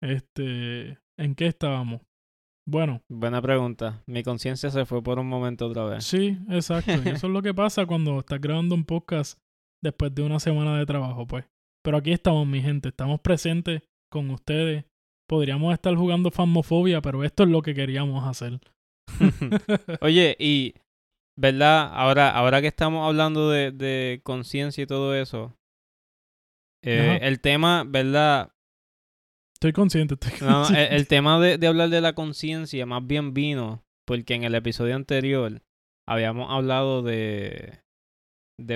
¿en qué estábamos? Bueno. Buena pregunta. Mi conciencia se fue por un momento otra vez. Sí, exacto. Y eso es lo que pasa cuando estás grabando un podcast después de una semana de trabajo, pues. Pero aquí estamos, mi gente. Estamos presentes con ustedes. Podríamos estar jugando Phasmophobia, pero esto es lo que queríamos hacer. Oye, y... ¿Verdad? Ahora que estamos hablando de conciencia y todo eso. El tema, ¿verdad? Estoy consciente. No, el tema de hablar de la conciencia más bien vino porque en el episodio anterior habíamos hablado de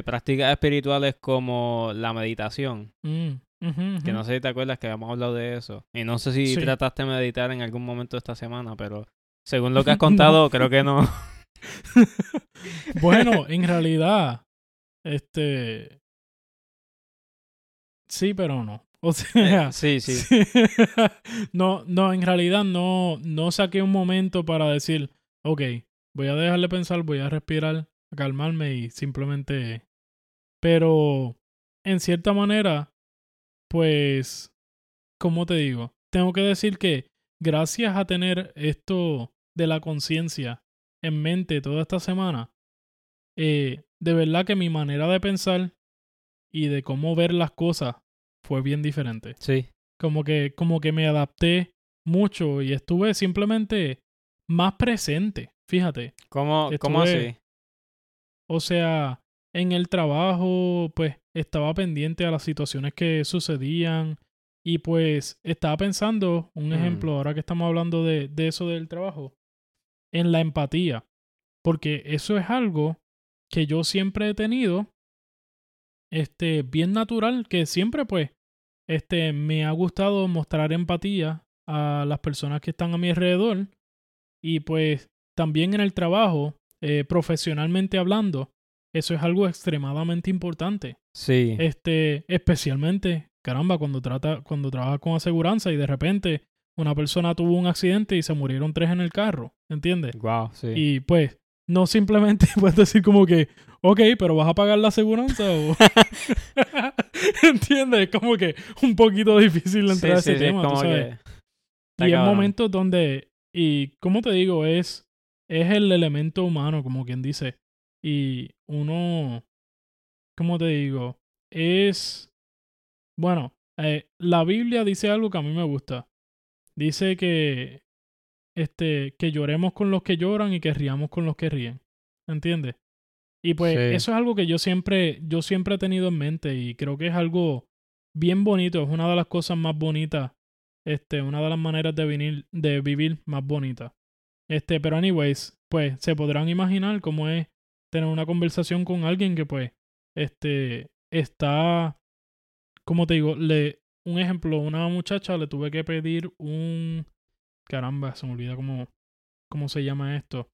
prácticas espirituales como la meditación. Que no sé si te acuerdas que habíamos hablado de eso. Y no sé si trataste de meditar en algún momento de esta semana, pero según lo que has contado, creo que no. Bueno, en realidad, sí, pero no. O sea, sí. No, en realidad no saqué un momento para decir, ok, voy a dejarle pensar, voy a respirar, a calmarme y simplemente... Pero, en cierta manera, pues, ¿cómo te digo? Tengo que decir que gracias a tener esto de la conciencia en mente toda esta semana, de verdad que mi manera de pensar y de cómo ver las cosas fue bien diferente. Sí. Como que me adapté mucho y estuve simplemente más presente. Fíjate. ¿Cómo así? O sea, en el trabajo, pues, estaba pendiente a las situaciones que sucedían y, pues, estaba pensando, un ejemplo, ahora que estamos hablando de eso del trabajo, en la empatía. Porque eso es algo que yo siempre he tenido bien natural, que siempre pues me ha gustado mostrar empatía a las personas que están a mi alrededor y pues También en el trabajo, profesionalmente hablando, eso es algo extremadamente importante. Sí. Especialmente, caramba, cuando trabajas con aseguranza y de repente una persona tuvo un accidente y se murieron 3 en el carro, ¿entiendes? Wow, sí. Y pues, no simplemente puedes decir como que, ok, pero vas a pagar la aseguranza o... ¿Entiendes? Como que un poquito difícil entrar a ese tema, tú sabes. Y hay momentos donde, y como te digo, es el elemento humano, como quien dice. Y uno, ¿cómo te digo? La Biblia dice algo que a mí me gusta. Dice que lloremos con los que lloran y que riamos con los que ríen. ¿Entiendes? Y pues eso es algo que yo siempre he tenido en mente y creo que es algo bien bonito. Es una de las cosas más bonitas. Una de las maneras de vivir más bonita. Pero anyways, pues se podrán imaginar cómo es tener una conversación con alguien que pues, está, como te digo, un ejemplo, una muchacha le tuve que pedir un... Caramba, se me olvida cómo se llama esto.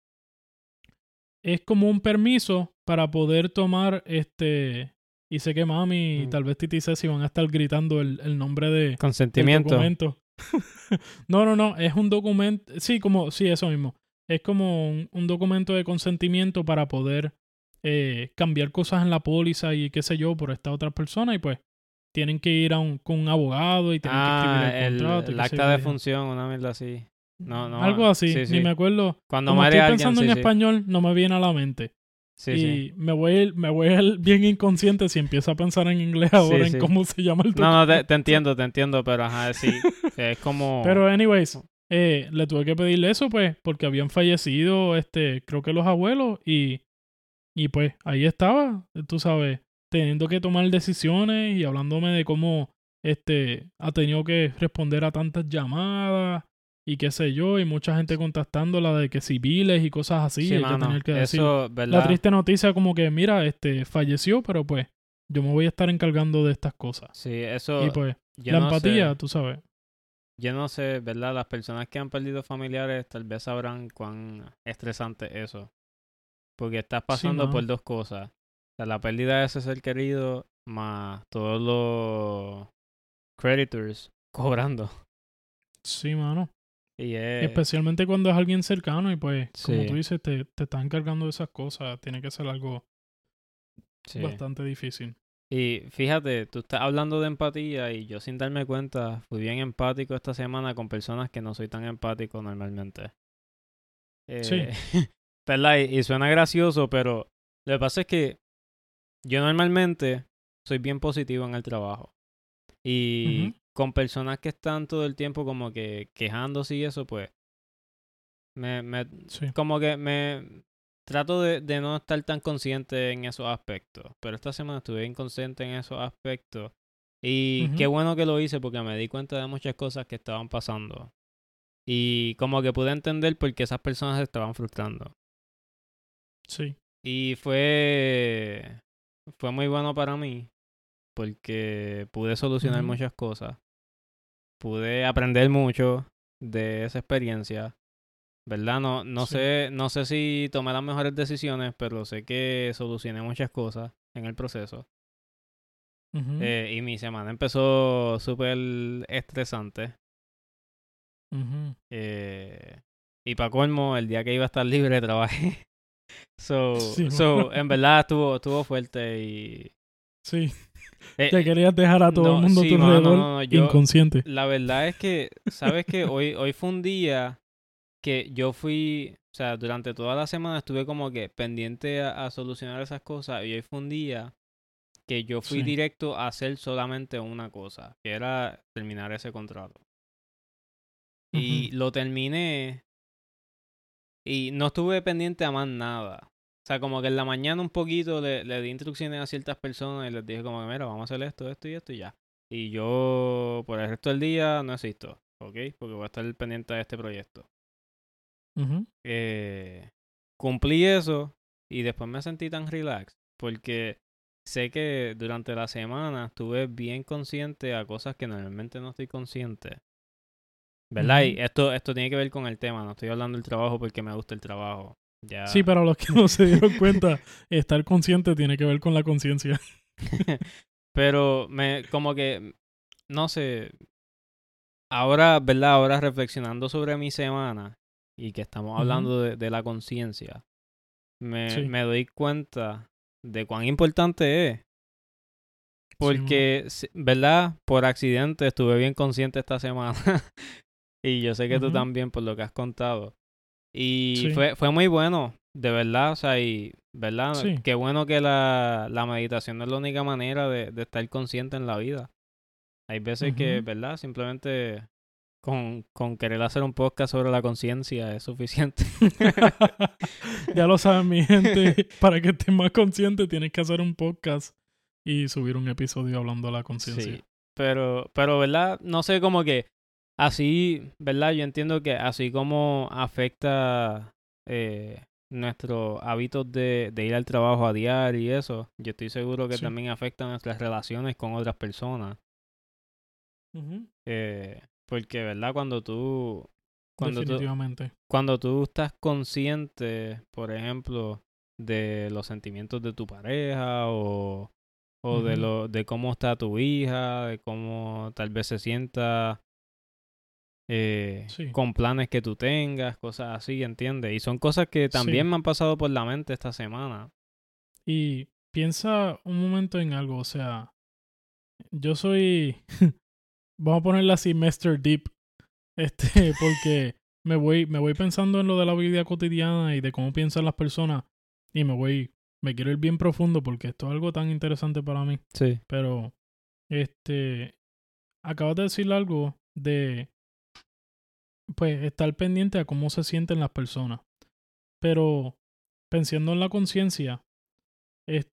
Es como un permiso para poder tomar Y sé que mami y tal vez Titi y Ceci van a estar gritando el nombre de... Consentimiento. Documento. No. Es un documento... Sí, eso mismo. Es como un documento de consentimiento para poder cambiar cosas en la póliza y qué sé yo por esta otra persona. Y pues tienen que ir con un abogado y tienen que escribir el contrato. El acta de función, una mierda así. No, algo así, sí. Ni me acuerdo. Cuando como estoy pensando alguien, en español, no me viene a la mente. Sí. Me voy a ir bien inconsciente si empiezo a pensar en inglés ahora en cómo se llama el documento. No, te entiendo, pero ajá, sí. Es como... Pero anyways, le tuve que pedirle eso, pues, porque habían fallecido, creo que los abuelos, y pues, ahí estaba, tú sabes, teniendo que tomar decisiones y hablándome de cómo, ha tenido que responder a tantas llamadas y qué sé yo, y mucha gente contactándola de que civiles y cosas así. Sí, hay que tener que decir eso, ¿verdad? La triste noticia como que, mira, falleció, pero pues yo me voy a estar encargando de estas cosas. Sí, eso... Y pues, la empatía, tú sabes. Yo no sé, ¿verdad? Las personas que han perdido familiares tal vez sabrán cuán estresante es eso. Porque estás pasando por dos cosas. O sea, la pérdida de ese ser querido más todos los creditors cobrando. Sí, mano. Y especialmente cuando es alguien cercano y pues, como tú dices, te estás encargando de esas cosas. Tiene que ser algo bastante difícil. Y fíjate, tú estás hablando de empatía y yo sin darme cuenta fui bien empático esta semana con personas que no soy tan empático normalmente. ¿Verdad? Y suena gracioso, pero lo que pasa es que yo normalmente soy bien positivo en el trabajo. Y... Uh-huh. Con personas que están todo el tiempo como que quejándose y eso, pues... Como que me... Trato de no estar tan consciente en esos aspectos. Pero esta semana estuve inconsciente en esos aspectos. Y qué bueno que lo hice porque me di cuenta de muchas cosas que estaban pasando. Y como que pude entender por qué esas personas se estaban frustrando. Sí. Y fue muy bueno para mí. Porque pude solucionar muchas cosas. Pude aprender mucho de esa experiencia. ¿Verdad? No sé si tomé las mejores decisiones, pero sé que solucioné muchas cosas en el proceso. Uh-huh. Y mi semana empezó súper estresante. Uh-huh. Y para colmo, el día que iba a estar libre trabajé. So, en verdad estuvo fuerte y... Sí. Te querías dejar a todo el mundo a tu alrededor inconsciente. La verdad es que, ¿sabes qué? Hoy fue un día que yo fui, o sea, durante toda la semana estuve como que pendiente a solucionar esas cosas y hoy fue un día que yo fui directo a hacer solamente una cosa, que era terminar ese contrato. Uh-huh. Y lo terminé y no estuve pendiente a más nada. O sea, como que en la mañana un poquito le di instrucciones a ciertas personas y les dije como que, mira, vamos a hacer esto, esto y esto y ya. Y yo por el resto del día no existo, ¿ok? Porque voy a estar pendiente de este proyecto. Uh-huh. Cumplí eso y después me sentí tan relax porque sé que durante la semana estuve bien consciente a cosas que normalmente no estoy consciente. ¿Verdad? Uh-huh. Y esto tiene que ver con el tema. No estoy hablando del trabajo porque me gusta el trabajo. Ya. Sí, para los que no se dieron cuenta, estar consciente tiene que ver con la conciencia. Pero como que, no sé, ahora, ¿verdad? Ahora reflexionando sobre mi semana y que estamos hablando uh-huh. de la conciencia, me doy cuenta de cuán importante es. Porque, sí, ¿verdad? Por accidente estuve bien consciente esta semana. Y yo sé que uh-huh. tú también, por lo que has contado. Y sí. fue muy bueno, de verdad. O sea, y, ¿verdad? Sí. Qué bueno que la meditación no es la única manera de estar consciente en la vida. Hay veces uh-huh. que, ¿verdad? Simplemente con querer hacer un podcast sobre la conciencia es suficiente. Ya lo saben, mi gente. Para que estés más consciente tienes que hacer un podcast y subir un episodio hablando de la conciencia. Sí, pero, ¿verdad? No sé, como que así, ¿verdad? Yo entiendo que así como afecta nuestros hábitos de ir al trabajo a diario y eso, yo estoy seguro que sí. también afecta nuestras relaciones con otras personas. Uh-huh. Porque, ¿verdad? Cuando tú estás consciente, por ejemplo, de los sentimientos de tu pareja o uh-huh. de cómo está tu hija, de cómo tal vez se sienta... sí. con planes que tú tengas, cosas así, ¿entiendes? Y son cosas que también sí. me han pasado por la mente esta semana. Y piensa un momento en algo, o sea, yo soy, vamos a ponerla así, Master Deep, porque me voy pensando en lo de la vida cotidiana y de cómo piensan las personas, y me quiero ir bien profundo porque esto es algo tan interesante para mí. Sí. Pero, acabas de decir algo de... pues estar pendiente a cómo se sienten las personas. Pero pensando en la conciencia, es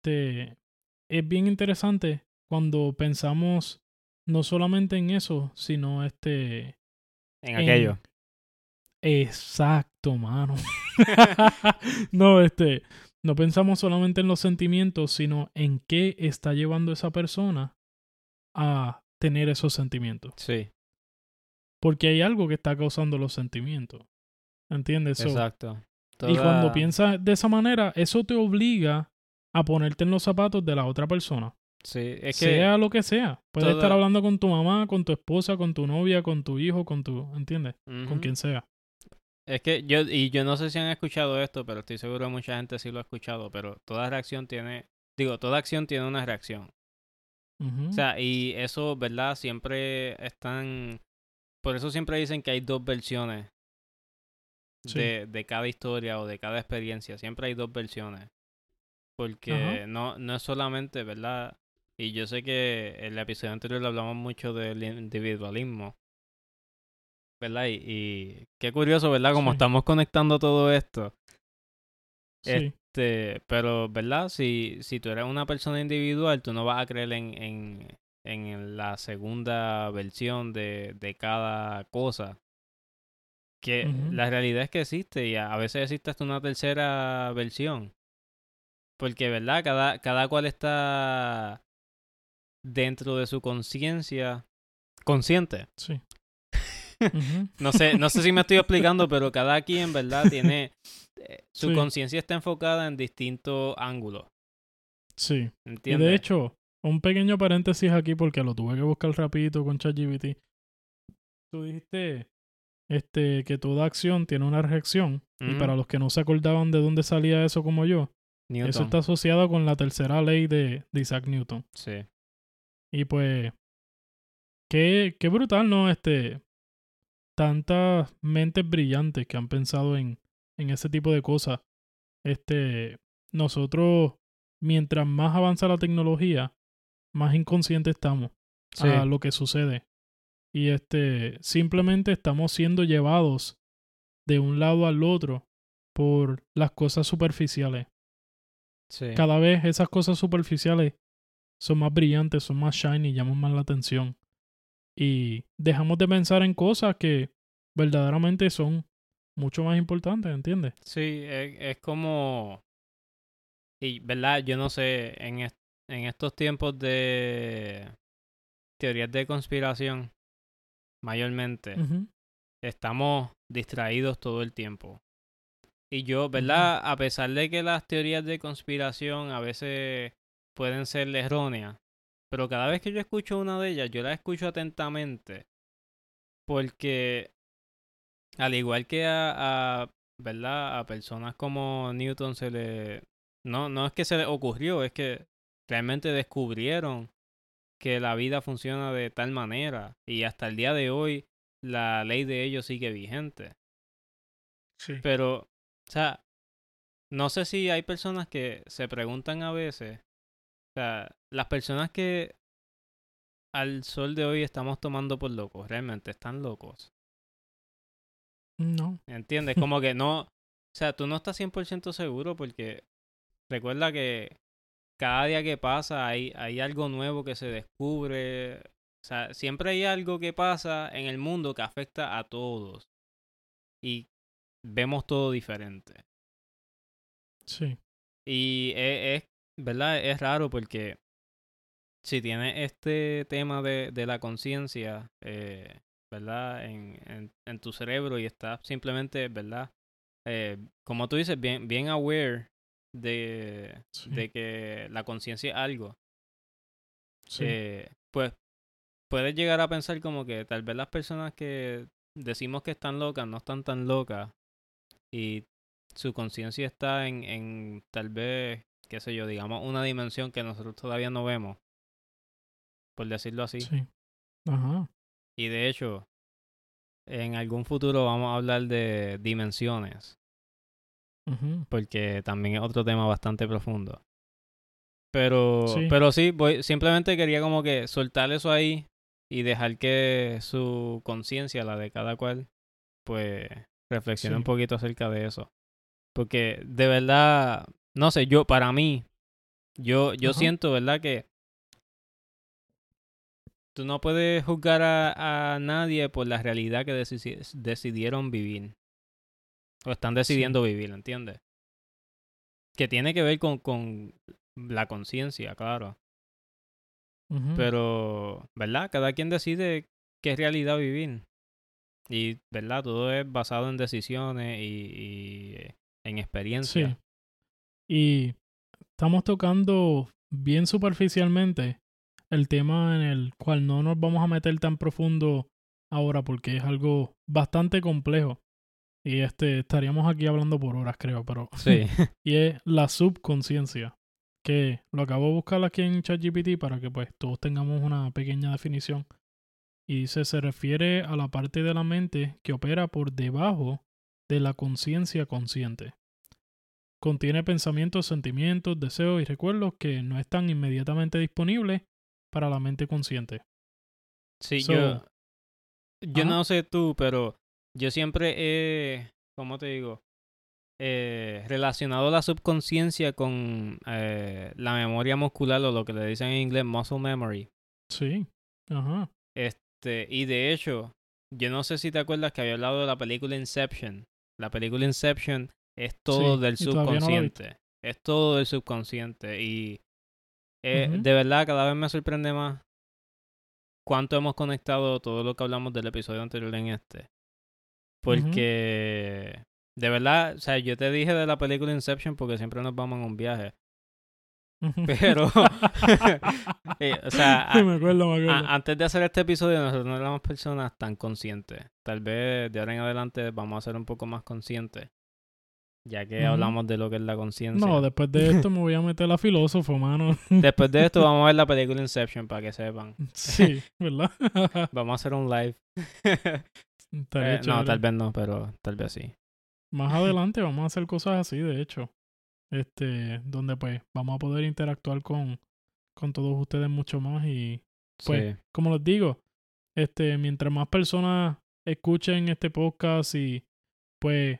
bien interesante cuando pensamos no solamente en eso, sino en aquello. Exacto, mano. No, no pensamos solamente en los sentimientos, sino en qué está llevando esa persona a tener esos sentimientos. Sí. Porque hay algo que está causando los sentimientos. ¿Entiendes? Exacto. Y cuando piensas de esa manera, eso te obliga a ponerte en los zapatos de la otra persona. Sí, es que... sea lo que sea. Puedes estar hablando con tu mamá, con tu esposa, con tu novia, con tu hijo, ¿entiendes? Uh-huh. Con quien sea. Es que yo no sé si han escuchado esto, pero estoy seguro que mucha gente sí lo ha escuchado, pero toda acción tiene una reacción. Uh-huh. O sea, y eso, ¿verdad? Por eso siempre dicen que hay dos versiones sí. de cada historia o de cada experiencia. Siempre hay dos versiones. Porque uh-huh. no es solamente, ¿verdad? Y yo sé que en el episodio anterior hablamos mucho del individualismo, ¿verdad? Y qué curioso, ¿verdad? Como sí. estamos conectando todo esto. Sí. Pero, ¿verdad? Si tú eres una persona individual, tú no vas a creer en la segunda versión de cada cosa. Que uh-huh. la realidad es que existe, y a veces existe hasta una tercera versión. Porque, ¿verdad? Cada cual está dentro de su conciencia. Consciente. Sí. Uh-huh. No sé si me estoy explicando, pero cada quien, ¿verdad? Tiene... su sí. conciencia está enfocada en distintos ángulos. Sí. ¿Entiendes? Y de hecho... un pequeño paréntesis aquí porque lo tuve que buscar rapidito con ChatGPT. Tú dijiste que toda acción tiene una reacción. Mm. Y para los que no se acordaban de dónde salía eso como yo, Newton. Eso está asociado con la tercera ley de Isaac Newton. Sí. Y pues, qué brutal, ¿no? Tantas mentes brillantes que han pensado en ese tipo de cosas. Nosotros, mientras más avanza la tecnología, más inconscientes estamos sí. a lo que sucede. Y simplemente estamos siendo llevados de un lado al otro por las cosas superficiales. Sí. Cada vez esas cosas superficiales son más brillantes, son más shiny, llaman más la atención. Y dejamos de pensar en cosas que verdaderamente son mucho más importantes, ¿entiendes? Sí, es como... y, ¿verdad? Yo no sé, en estos tiempos de teorías de conspiración, mayormente, uh-huh. Estamos distraídos todo el tiempo. Y yo, ¿verdad? A pesar de que las teorías de conspiración a veces pueden ser erróneas, pero cada vez que yo escucho una de ellas, yo la escucho atentamente. Porque, al igual que a ¿verdad? A personas como Newton se le... No es que se les ocurrió, es que realmente descubrieron que la vida funciona de tal manera. Y hasta el día de hoy, la ley de ellos sigue vigente. Sí. Pero, o sea, no sé si hay personas que se preguntan a veces. O sea, las personas que al sol de hoy estamos tomando por locos, realmente están locos. No. ¿Entiendes? Como que no... O sea, tú no estás 100% seguro porque recuerda que cada día que pasa hay algo nuevo que se descubre. O sea, siempre hay algo que pasa en el mundo que afecta a todos. Y vemos todo diferente. Sí. Y es ¿verdad? Es raro porque si tienes este tema de la conciencia, ¿verdad? En tu cerebro y estás simplemente, ¿verdad? Como tú dices, bien aware de, sí, de que la conciencia es algo. Sí. Pues puedes llegar a pensar como que tal vez las personas que decimos que están locas no están tan locas y su conciencia está en tal vez, qué sé yo, digamos una dimensión que nosotros todavía no vemos. Por decirlo así. Sí. Ajá. Y de hecho, en algún futuro vamos a hablar de dimensiones. Uh-huh. Porque también es otro tema bastante profundo. Pero sí simplemente quería como que soltar eso ahí y dejar que su conciencia, la de cada cual, pues reflexione un poquito acerca de eso. Porque de verdad, no sé, yo, para mí, yo siento, ¿verdad? Que tú no puedes juzgar a nadie por la realidad que decidieron vivir. O están decidiendo vivir, ¿entiendes? Que tiene que ver con la conciencia, claro. Uh-huh. Pero, ¿verdad? Cada quien decide qué realidad vivir. Y, ¿verdad? Todo es basado en decisiones y en experiencia. Sí. Y estamos tocando bien superficialmente el tema en el cual no nos vamos a meter tan profundo ahora porque es algo bastante complejo y estaríamos aquí hablando por horas, creo, pero sí. Y es la subconsciencia, que lo acabo de buscar aquí en ChatGPT para que pues todos tengamos una pequeña definición, y dice: se refiere a la parte de la mente que opera por debajo de la conciencia consciente. Contiene pensamientos, sentimientos, deseos y recuerdos que no están inmediatamente disponibles para la mente consciente. Sí, yo no sé tú, pero yo siempre he, ¿cómo te digo? Relacionado la subconsciencia con la memoria muscular, o lo que le dicen en inglés muscle memory. Sí, ajá. Y de hecho, yo no sé si te acuerdas que había hablado de la película Inception. La película Inception es todo del subconsciente. No, es todo del subconsciente y... de verdad, cada vez me sorprende más cuánto hemos conectado todo lo que hablamos del episodio anterior en este. Porque, de verdad, o sea, yo te dije de la película Inception porque siempre nos vamos en un viaje. Pero, o sea, sí, me acuerdo. Antes de hacer este episodio nosotros no éramos personas tan conscientes. Tal vez de ahora en adelante vamos a ser un poco más conscientes. Ya que hablamos de lo que es la conciencia. No, después de esto me voy a meter a filósofo, mano. Después de esto vamos a ver la película Inception, para que sepan. Sí, ¿verdad? Vamos a hacer un live. No, tal vez no, pero tal vez sí. Más adelante vamos a hacer cosas así, de hecho. Donde pues vamos a poder interactuar con todos ustedes mucho más. Y pues, como les digo, mientras más personas escuchen este podcast y pues...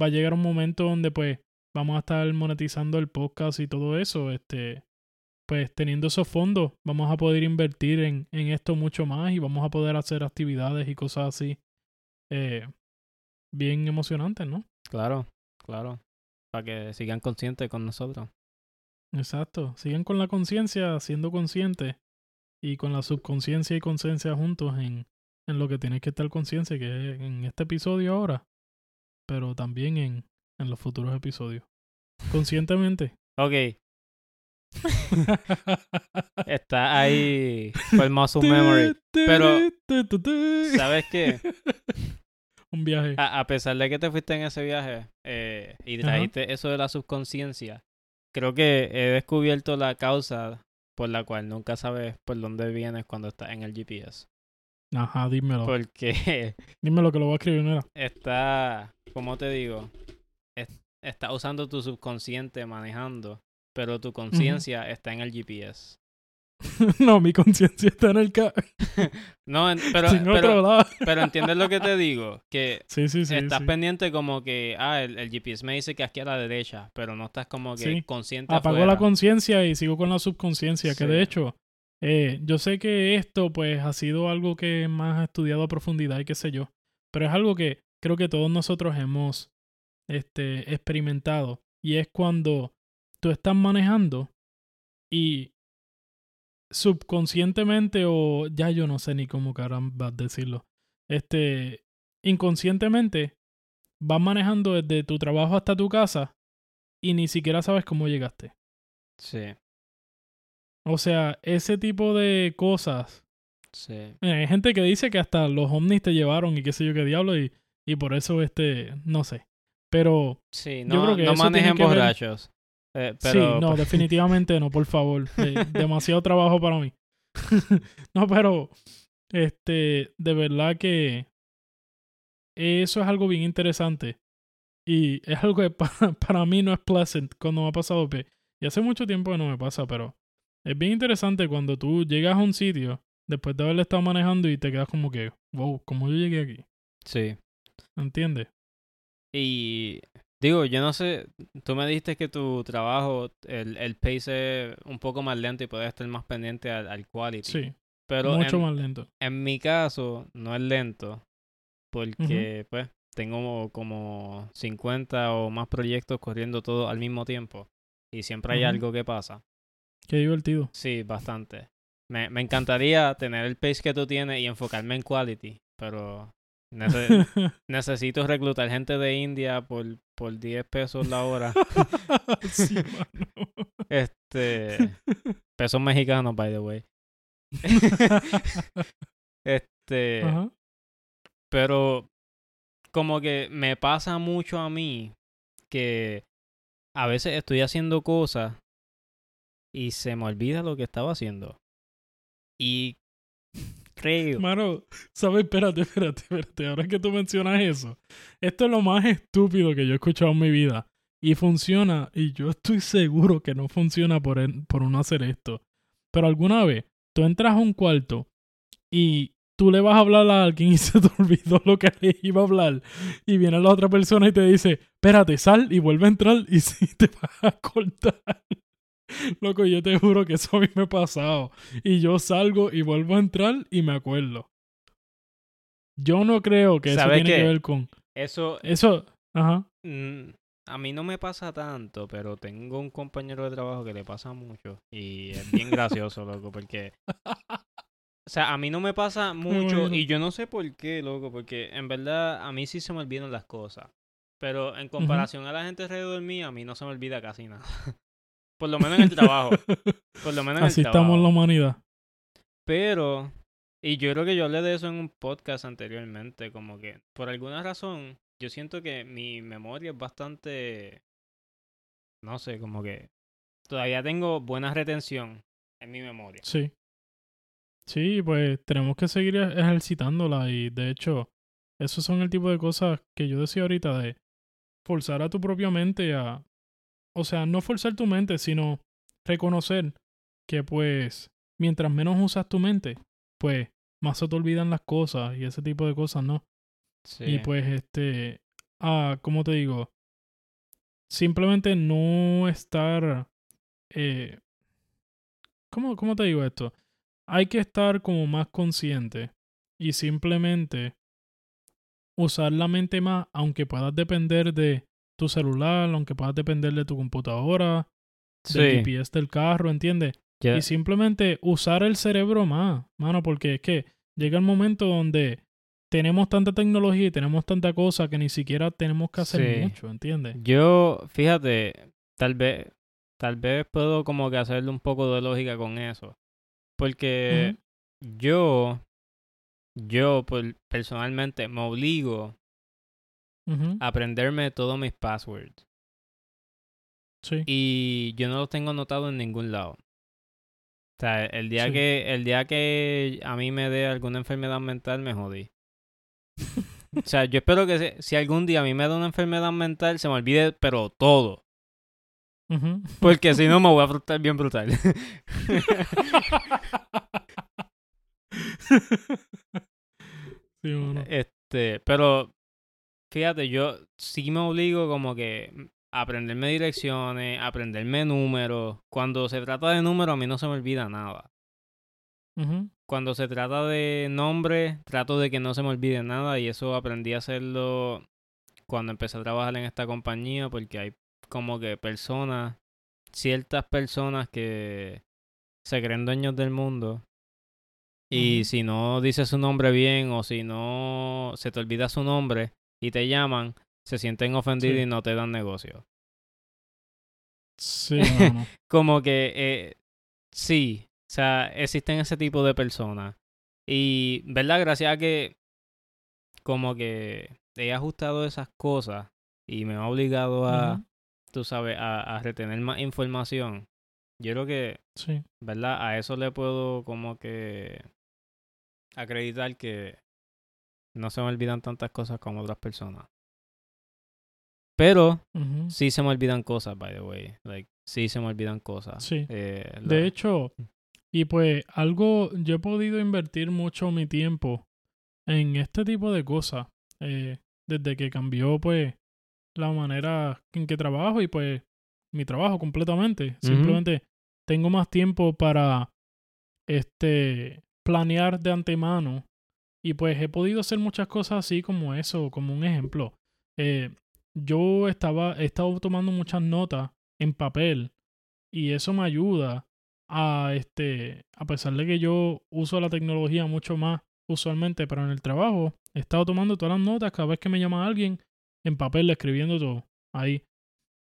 va a llegar un momento donde pues vamos a estar monetizando el podcast y todo eso, pues teniendo esos fondos vamos a poder invertir en esto mucho más y vamos a poder hacer actividades y cosas así bien emocionantes, ¿no? Claro, para que sigan conscientes con nosotros. Exacto, sigan con la conciencia, siendo conscientes, y con la subconsciencia y conciencia juntos en en lo que tienes que estar consciente, que es en este episodio ahora, pero también en los futuros episodios. Conscientemente. Ok. Está ahí por muscle memory. Pero, ¿sabes qué? Un viaje. A pesar de que te fuiste en ese viaje y trajiste eso de la subconsciencia, creo que he descubierto la causa por la cual nunca sabes por dónde vienes cuando estás en el GPS. Ajá, dímelo. Porque... dímelo que lo voy a escribir, mira. Está... ¿cómo te digo? Está usando tu subconsciente manejando, pero tu conciencia está en el GPS. No, mi conciencia está en el no, pero entiendes lo que te digo, que estás pendiente como que el GPS me dice que aquí a la derecha, pero no estás como que consciente. Apago afuera. La conciencia y sigo con la subconsciencia, que de hecho yo sé que esto pues ha sido algo que más he estudiado a profundidad y qué sé yo, pero es algo que creo que todos nosotros hemos experimentado, y es cuando tú estás manejando y subconscientemente, o ya yo no sé ni cómo caramba decirlo, inconscientemente vas manejando desde tu trabajo hasta tu casa y ni siquiera sabes cómo llegaste. Sí. O sea, ese tipo de cosas. Sí. Hay gente que dice que hasta los ovnis te llevaron y qué sé yo qué diablo, y por eso no sé. Pero sí, no, yo creo que no manejen borrachos. Pero... sí, no, definitivamente no, por favor. Demasiado trabajo para mí. No, pero de verdad que eso es algo bien interesante. Y es algo que para mí no es pleasant cuando me ha pasado. Y hace mucho tiempo que no me pasa, pero es bien interesante cuando tú llegas a un sitio después de haberle estado manejando y te quedas como que, wow, ¿cómo yo llegué aquí? Sí. ¿Entiendes? Y... digo, yo no sé, tú me dijiste que tu trabajo, el pace es un poco más lento y puedes estar más pendiente al quality. Sí, pero mucho más lento. En mi caso, no es lento, porque pues tengo como 50 o más proyectos corriendo todos al mismo tiempo y siempre hay algo que pasa. Qué divertido. Sí, bastante. Me encantaría tener el pace que tú tienes y enfocarme en quality, pero... necesito reclutar gente de India por 10 pesos la hora. Sí, mano. Pesos mexicanos, by the way. Pero como que me pasa mucho a mí que a veces estoy haciendo cosas y se me olvida lo que estaba haciendo. Y creo. Mano, ¿sabes? Espérate. Ahora que tú mencionas eso, esto es lo más estúpido que yo he escuchado en mi vida. Y funciona, y yo estoy seguro que no funciona por uno hacer esto. Pero alguna vez, tú entras a un cuarto y tú le vas a hablar a alguien y se te olvidó lo que le iba a hablar. Y viene la otra persona y te dice, espérate, sal y vuelve a entrar y si te vas a cortar. Loco, yo te juro que eso a mí me ha pasado. Y yo salgo y vuelvo a entrar y me acuerdo. Yo no creo que eso tiene que ver con... Eso... Ajá. A mí no me pasa tanto, pero tengo un compañero de trabajo que le pasa mucho. Y es bien gracioso, loco, porque... O sea, a mí no me pasa mucho y yo no sé por qué, loco, porque en verdad a mí sí se me olvidan las cosas. Pero en comparación a la gente alrededor mío, a mí no se me olvida casi nada. Por lo menos en el trabajo. Así estamos la humanidad. Pero, y yo creo que yo hablé de eso en un podcast anteriormente, como que por alguna razón yo siento que mi memoria es bastante, no sé, como que todavía tengo buena retención en mi memoria. Sí. Sí, pues tenemos que seguir ejercitándola y de hecho, esos son el tipo de cosas que yo decía ahorita de forzar a tu propia mente a... O sea, no forzar tu mente, sino reconocer que, pues, mientras menos usas tu mente, pues, más se te olvidan las cosas y ese tipo de cosas, ¿no? Sí. Y, pues, ¿cómo te digo? Simplemente no estar... ¿Cómo te digo esto? Hay que estar como más consciente y simplemente usar la mente más, aunque puedas depender de tu celular, aunque puedas depender de tu computadora, del GPS del carro, ¿entiendes? Yeah. Y simplemente usar el cerebro más, mano, porque es que llega el momento donde tenemos tanta tecnología y tenemos tanta cosa que ni siquiera tenemos que hacer mucho, ¿entiendes? Yo, fíjate, tal vez puedo como que hacerle un poco de lógica con eso. Porque yo personalmente me obligo a aprenderme todos mis passwords. Sí. Y yo no los tengo anotados en ningún lado. O sea, el día que a mí me dé alguna enfermedad mental, me jodí. O sea, yo espero que si algún día a mí me da una enfermedad mental, se me olvide, pero todo. Porque si no, me voy a frustrar bien brutal. Sí, bueno. Pero fíjate, yo sí me obligo como que a aprenderme direcciones, a aprenderme números. Cuando se trata de números, a mí no se me olvida nada. Cuando se trata de nombres, trato de que no se me olvide nada, y eso aprendí a hacerlo cuando empecé a trabajar en esta compañía, porque hay como que ciertas personas que se creen dueños del mundo, y si no dices su nombre bien, o si no se te olvida su nombre y te llaman, se sienten ofendidos y no te dan negocio. Sí, no. Como que sí, o sea, existen ese tipo de personas. Y, ¿verdad? Gracias a que como que he ajustado esas cosas y me ha obligado a, tú sabes, a retener más información. Yo creo que, ¿verdad? A eso le puedo como que acreditar que no se me olvidan tantas cosas como otras personas. Pero sí se me olvidan cosas, by the way. Like, sí se me olvidan cosas. Sí. De hecho, y pues algo, yo he podido invertir mucho mi tiempo en este tipo de cosas. Desde que cambió, pues, la manera en que trabajo y, pues, mi trabajo completamente. Simplemente tengo más tiempo para planear de antemano. Y, pues, he podido hacer muchas cosas así como eso, como un ejemplo. Yo he estado tomando muchas notas en papel, y eso me ayuda a, a pesar de que yo uso la tecnología mucho más usualmente, pero en el trabajo he estado tomando todas las notas, cada vez que me llama alguien, en papel, escribiendo todo ahí.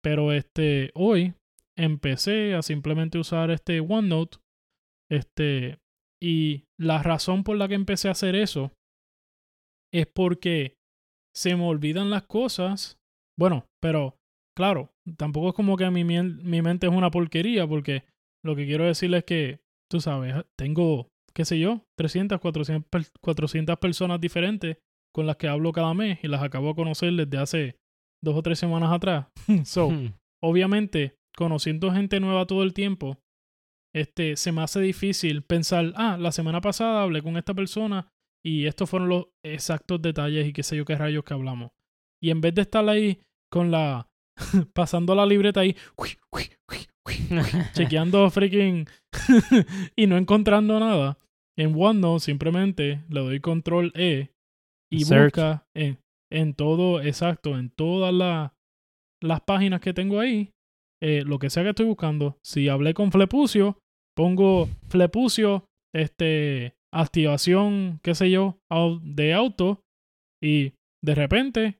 Pero hoy empecé a simplemente usar OneNote, y la razón por la que empecé a hacer eso es porque se me olvidan las cosas. Bueno, pero claro, tampoco es como que mi mente es una porquería, porque lo que quiero decirles es que, tú sabes, tengo, qué sé yo, 400 personas diferentes con las que hablo cada mes, y las acabo de conocer desde hace 2 o 3 semanas atrás. So, obviamente, conociendo gente nueva todo el tiempo, se me hace difícil pensar, la semana pasada hablé con esta persona y estos fueron los exactos detalles y qué sé yo qué rayos que hablamos. Y en vez de estar ahí con pasando la libreta ahí, chequeando freaking y no encontrando nada, en OneNote simplemente le doy control E y busca en todo, exacto, en todas las páginas que tengo ahí, lo que sea que estoy buscando. Si hablé con Flepucio, pongo Flepucio, activación, qué sé yo, de auto, y de repente,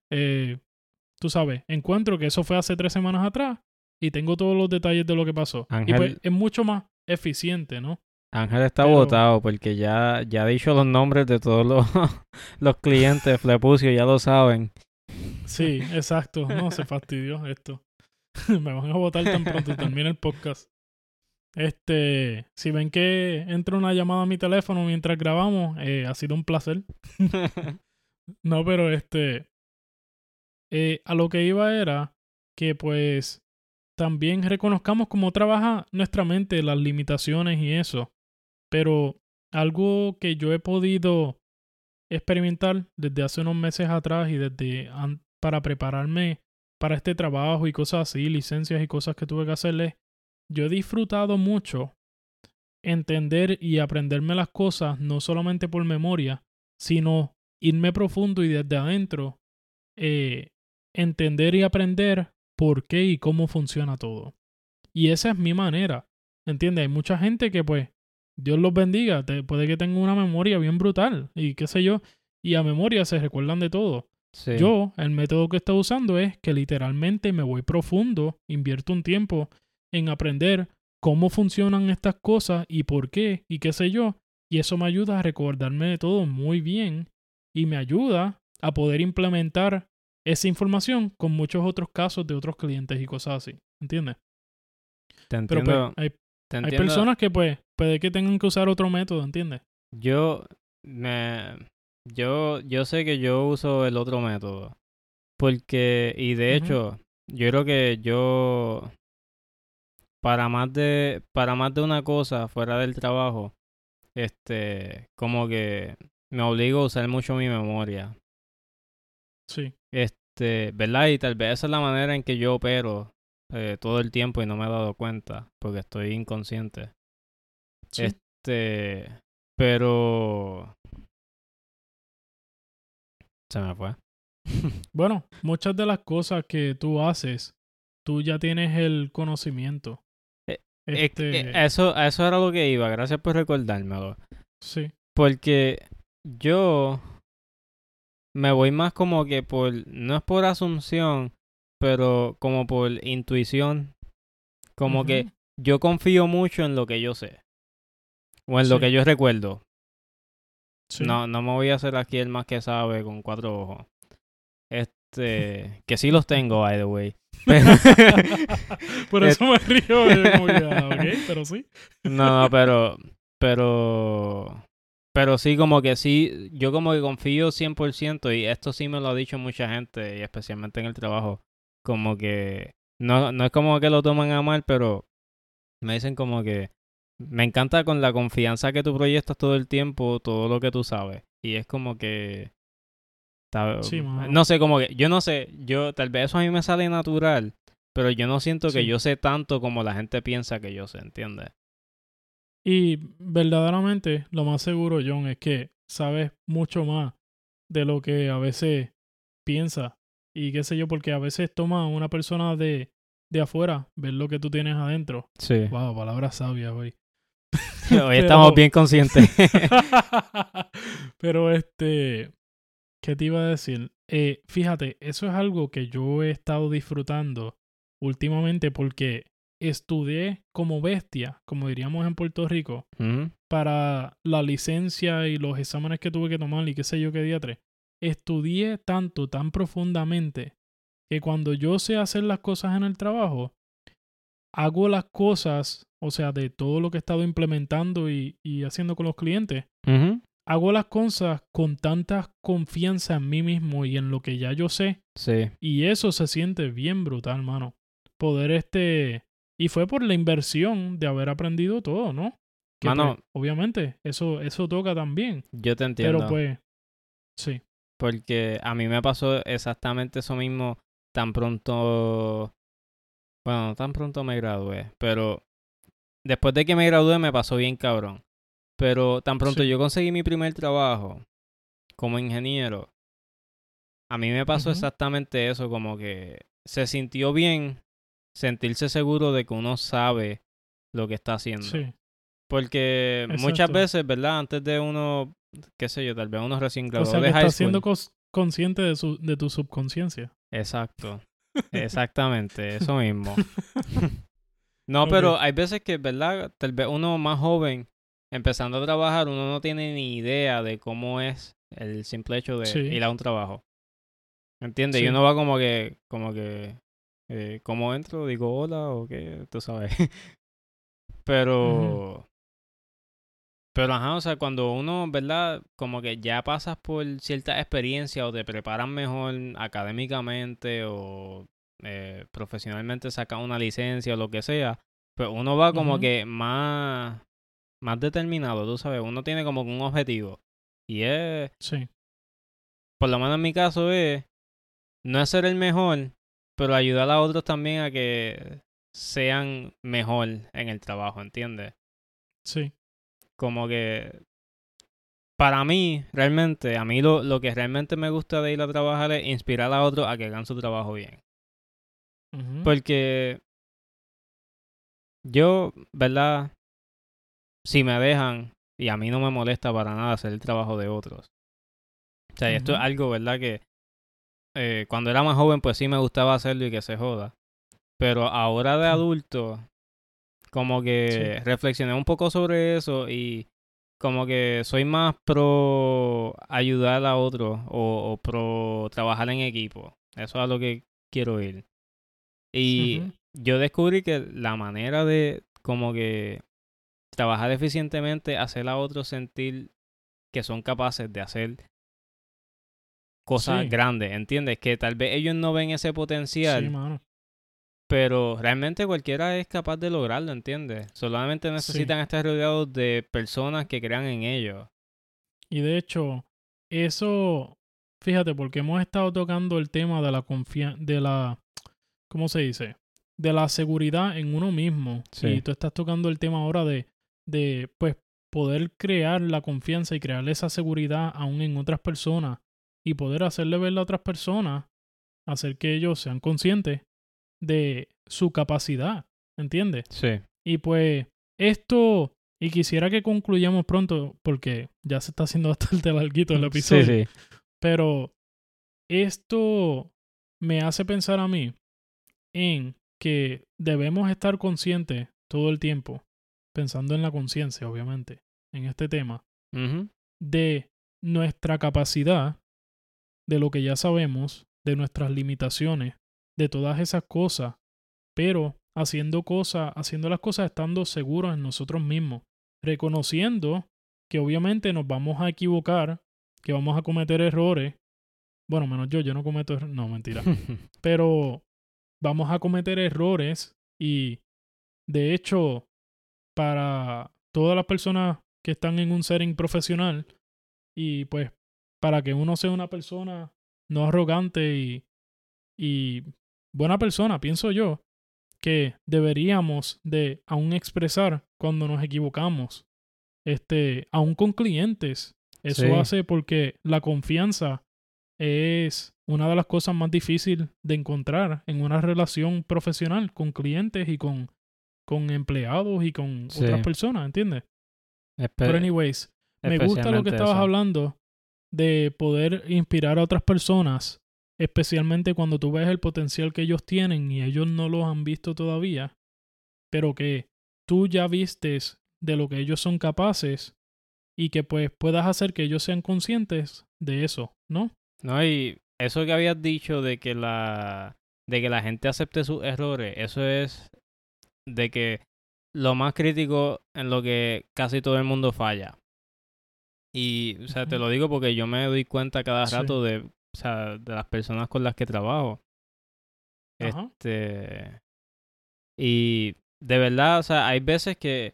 tú sabes, encuentro que eso fue hace 3 semanas atrás y tengo todos los detalles de lo que pasó. Ángel, y pues es mucho más eficiente, ¿no? Ángel está botado porque ya he dicho los nombres de todos los clientes, Flepucio, ya lo saben. Sí, exacto. No, se fastidió esto. Me van a botar tan pronto termine el podcast. Si ven que entra una llamada a mi teléfono mientras grabamos, ha sido un placer. No, pero a lo que iba era que, pues, también reconozcamos cómo trabaja nuestra mente, las limitaciones y eso. Pero algo que yo he podido experimentar desde hace unos meses atrás y desde para prepararme para este trabajo y cosas así, licencias y cosas que tuve que hacerle, yo he disfrutado mucho entender y aprenderme las cosas, no solamente por memoria, sino irme profundo y desde adentro entender y aprender por qué y cómo funciona todo. Y esa es mi manera, ¿entiendes? Hay mucha gente que, pues, Dios los bendiga, puede que tengan una memoria bien brutal y qué sé yo, y a memoria se recuerdan de todo. Sí. Yo, el método que estoy usando es que literalmente me voy profundo, invierto un tiempo en aprender cómo funcionan estas cosas y por qué y qué sé yo, y eso me ayuda a recordarme de todo muy bien y me ayuda a poder implementar esa información con muchos otros casos de otros clientes y cosas así, ¿entiendes? Te entiendo. Pero pues, hay personas que pues puede que tengan que usar otro método, ¿entiendes? Yo sé que yo uso el otro método porque, y de hecho, yo creo que yo para más de una cosa fuera del trabajo, como que me obligo a usar mucho mi memoria. Sí. ¿Verdad? Y tal vez esa es la manera en que yo opero todo el tiempo y no me he dado cuenta porque estoy inconsciente. Sí. Pero se me fue. Bueno, muchas de las cosas que tú haces, tú ya tienes el conocimiento. Eso era lo que iba. Gracias por recordármelo. Sí. Porque yo me voy más como que por, no es por asunción, pero como por intuición. Como que yo confío mucho en lo que yo sé. O en lo que yo recuerdo. Sí. No me voy a hacer aquí el más que sabe con 4 ojos. Que sí los tengo, by the way. Pero, por eso me río. Yo como que, ok, pero sí. No, pero sí, como que sí, yo como que confío 100% y esto sí me lo ha dicho mucha gente y especialmente en el trabajo. Como que, no es como que lo toman a mal, pero me dicen como que me encanta con la confianza que tú proyectas todo el tiempo, todo lo que tú sabes. Y es como que... Sí, no sé, como que... Yo no sé, tal vez eso a mí me sale natural, pero yo no siento que yo sé tanto como la gente piensa que yo sé, ¿entiendes? Y verdaderamente, lo más seguro, John, es que sabes mucho más de lo que a veces piensa. Y qué sé yo, porque a veces toma una persona de afuera ver lo que tú tienes adentro. Sí. Wow, palabras sabias, güey. Hoy estamos bien conscientes. Pero ¿qué te iba a decir? Fíjate, eso es algo que yo he estado disfrutando últimamente porque estudié como bestia, como diríamos en Puerto Rico, para la licencia y los exámenes que tuve que tomar y qué sé yo qué día 3. Estudié tanto, tan profundamente que cuando yo sé hacer las cosas en el trabajo, hago las cosas, o sea, de todo lo que he estado implementando y haciendo con los clientes, hago las cosas con tanta confianza en mí mismo y en lo que ya yo sé. Sí. Y eso se siente bien brutal, mano. Poder Y fue por la inversión de haber aprendido todo, ¿no? Que mano... Pues, obviamente, eso toca también. Yo te entiendo. Pero pues... Sí. Porque a mí me pasó exactamente eso mismo tan pronto... Bueno, no tan pronto me gradué, pero... Después de que me gradué me pasó bien cabrón. Pero tan pronto yo conseguí mi primer trabajo como ingeniero, a mí me pasó exactamente eso, como que se sintió bien sentirse seguro de que uno sabe lo que está haciendo. Sí. Porque muchas veces, ¿verdad? Antes de uno, qué sé yo, tal vez uno recién graduado de high school. O sea, que estás siendo consciente de tu subconsciencia. Exacto. Exactamente. Eso mismo. No, pero hay veces que, ¿verdad? Tal vez uno más joven, empezando a trabajar, uno no tiene ni idea de cómo es el simple hecho de ir a un trabajo. ¿Entiendes? Sí. Y uno va como que... ¿Cómo entro? ¿Digo hola? ¿O qué? Tú sabes. Pero... Pero ajá, o sea, cuando uno, ¿verdad? Como que ya pasas por cierta experiencia o te preparan mejor académicamente o profesionalmente, sacas una licencia o lo que sea, pues uno va como que más determinado, tú sabes. Uno tiene como un objetivo. Y es... Sí. Por lo menos en mi caso es no es ser el mejor, pero ayudar a otros también a que sean mejor en el trabajo, ¿entiendes? Sí. Como que para mí, realmente, a mí lo que realmente me gusta de ir a trabajar es inspirar a otros a que hagan su trabajo bien. Porque yo, ¿verdad? si me dejan, y a mí no me molesta para nada hacer el trabajo de otros. O sea, y esto es algo, ¿verdad? Que cuando era más joven, pues sí me gustaba hacerlo y que se joda. Pero ahora de adulto, como que reflexioné un poco sobre eso y como que soy más pro ayudar a otros o pro trabajar en equipo. Eso es a lo que quiero ir. Y yo descubrí que la manera de como que trabajar eficientemente, hacer a otros sentir que son capaces de hacer cosas grandes, ¿entiendes? Que tal vez ellos no ven ese potencial, pero realmente cualquiera es capaz de lograrlo, ¿entiendes? Solamente necesitan estar rodeados de personas que crean en ellos. Y de hecho, eso, fíjate, porque hemos estado tocando el tema de la confianza, de la, ¿cómo se dice? De la seguridad en uno mismo. Sí. Y tú estás tocando el tema ahora de pues poder crear la confianza y crearle esa seguridad aún en otras personas y poder hacerle ver a otras personas, hacer que ellos sean conscientes de su capacidad, ¿entiendes? Sí. Y pues esto, y quisiera que concluyamos pronto porque ya se está haciendo bastante larguito el episodio. Sí, sí. Pero esto me hace pensar a mí en que debemos estar conscientes todo el tiempo, pensando en la conciencia, obviamente, en este tema, de nuestra capacidad, de lo que ya sabemos, de nuestras limitaciones, de todas esas cosas, pero haciendo las cosas estando seguros en nosotros mismos, reconociendo que obviamente nos vamos a equivocar, que vamos a cometer errores. Bueno, menos yo no cometo errores. No, mentira. Pero vamos a cometer errores y, de hecho, para todas las personas que están en un setting profesional y, pues, para que uno sea una persona no arrogante y buena persona, pienso yo, que deberíamos de aún expresar cuando nos equivocamos, aún con clientes. Eso hace porque la confianza es una de las cosas más difíciles de encontrar en una relación profesional con clientes y con empleados y con otras personas, ¿entiendes? Pero anyways, me gusta lo que estabas hablando de poder inspirar a otras personas, especialmente cuando tú ves el potencial que ellos tienen y ellos no los han visto todavía, pero que tú ya vistes de lo que ellos son capaces y que pues puedas hacer que ellos sean conscientes de eso, ¿no? No, y eso que habías dicho de que la gente acepte sus errores, eso es de que lo más crítico en lo que casi todo el mundo falla. Y, o sea, te lo digo porque yo me doy cuenta cada rato de, o sea, de las personas con las que trabajo. Ajá. Y de verdad, o sea, hay veces que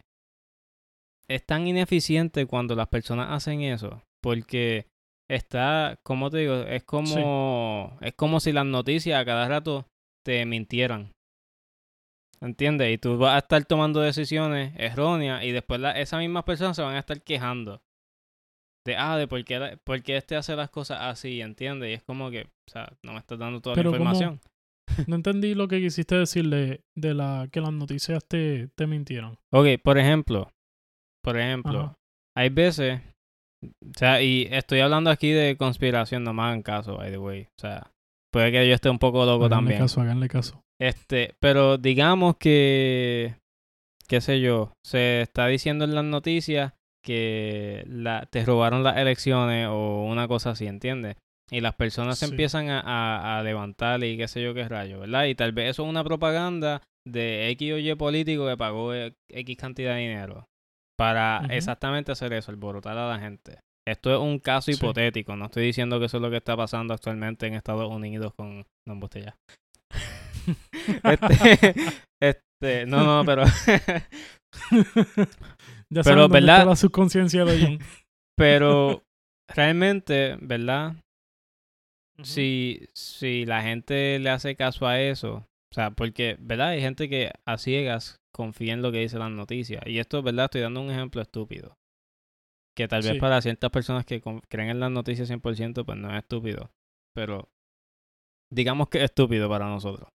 es tan ineficiente cuando las personas hacen eso, porque está, ¿cómo te digo? Es como si las noticias a cada rato te mintieran, ¿entiendes? Y tú vas a estar tomando decisiones erróneas y después esas mismas personas se van a estar quejando de por qué hace las cosas así, ¿entiendes? Y es como que, o sea, no me estás dando toda la información. No entendí lo que quisiste decirle de que las noticias te mintieron. Ok, por ejemplo, hay veces, o sea, y estoy hablando aquí de conspiración, no me hagan caso, by the way, o sea, puede que yo esté un poco loco también. Háganle caso. Pero digamos que, qué sé yo, se está diciendo en las noticias que te robaron las elecciones o una cosa así, ¿entiendes? Y las personas se empiezan a levantar y qué sé yo qué rayo, ¿verdad? Y tal vez eso es una propaganda de X o Y político que pagó X cantidad de dinero para exactamente hacer eso, alborotar a la gente. Esto es un caso hipotético. No estoy diciendo que eso es lo que está pasando actualmente en Estados Unidos con... No, embuste ya. No, pero... ya saben dónde está la subconsciencia de John. Pero realmente, ¿verdad? Si la gente le hace caso a eso... O sea, porque, ¿verdad? Hay gente que a ciegas confía en lo que dice las noticias. Y esto, ¿verdad? Estoy dando un ejemplo estúpido. Que tal vez para ciertas personas que creen en las noticias 100%, pues no es estúpido. Pero digamos que es estúpido para nosotros.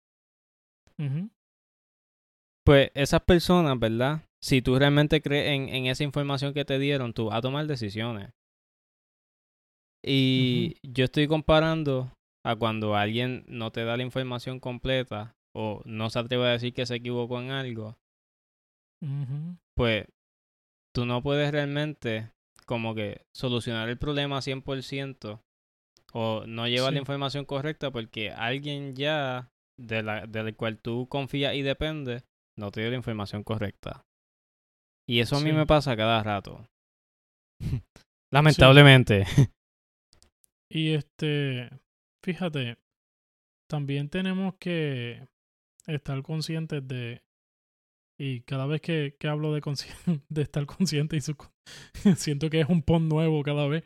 Pues esas personas, ¿verdad? si tú realmente crees en esa información que te dieron, tú vas a tomar decisiones. Y yo estoy comparando a cuando alguien no te da la información completa o no se atreve a decir que se equivocó en algo. Pues tú no puedes realmente como que solucionar el problema 100% o no llevar la información correcta porque alguien ya de la cual tú confías y dependes no te dio la información correcta. Y eso a mí me pasa cada rato. Lamentablemente. Sí. Y fíjate, también tenemos que estar conscientes de, y cada vez que hablo de estar consciente, siento que es un pon nuevo cada vez.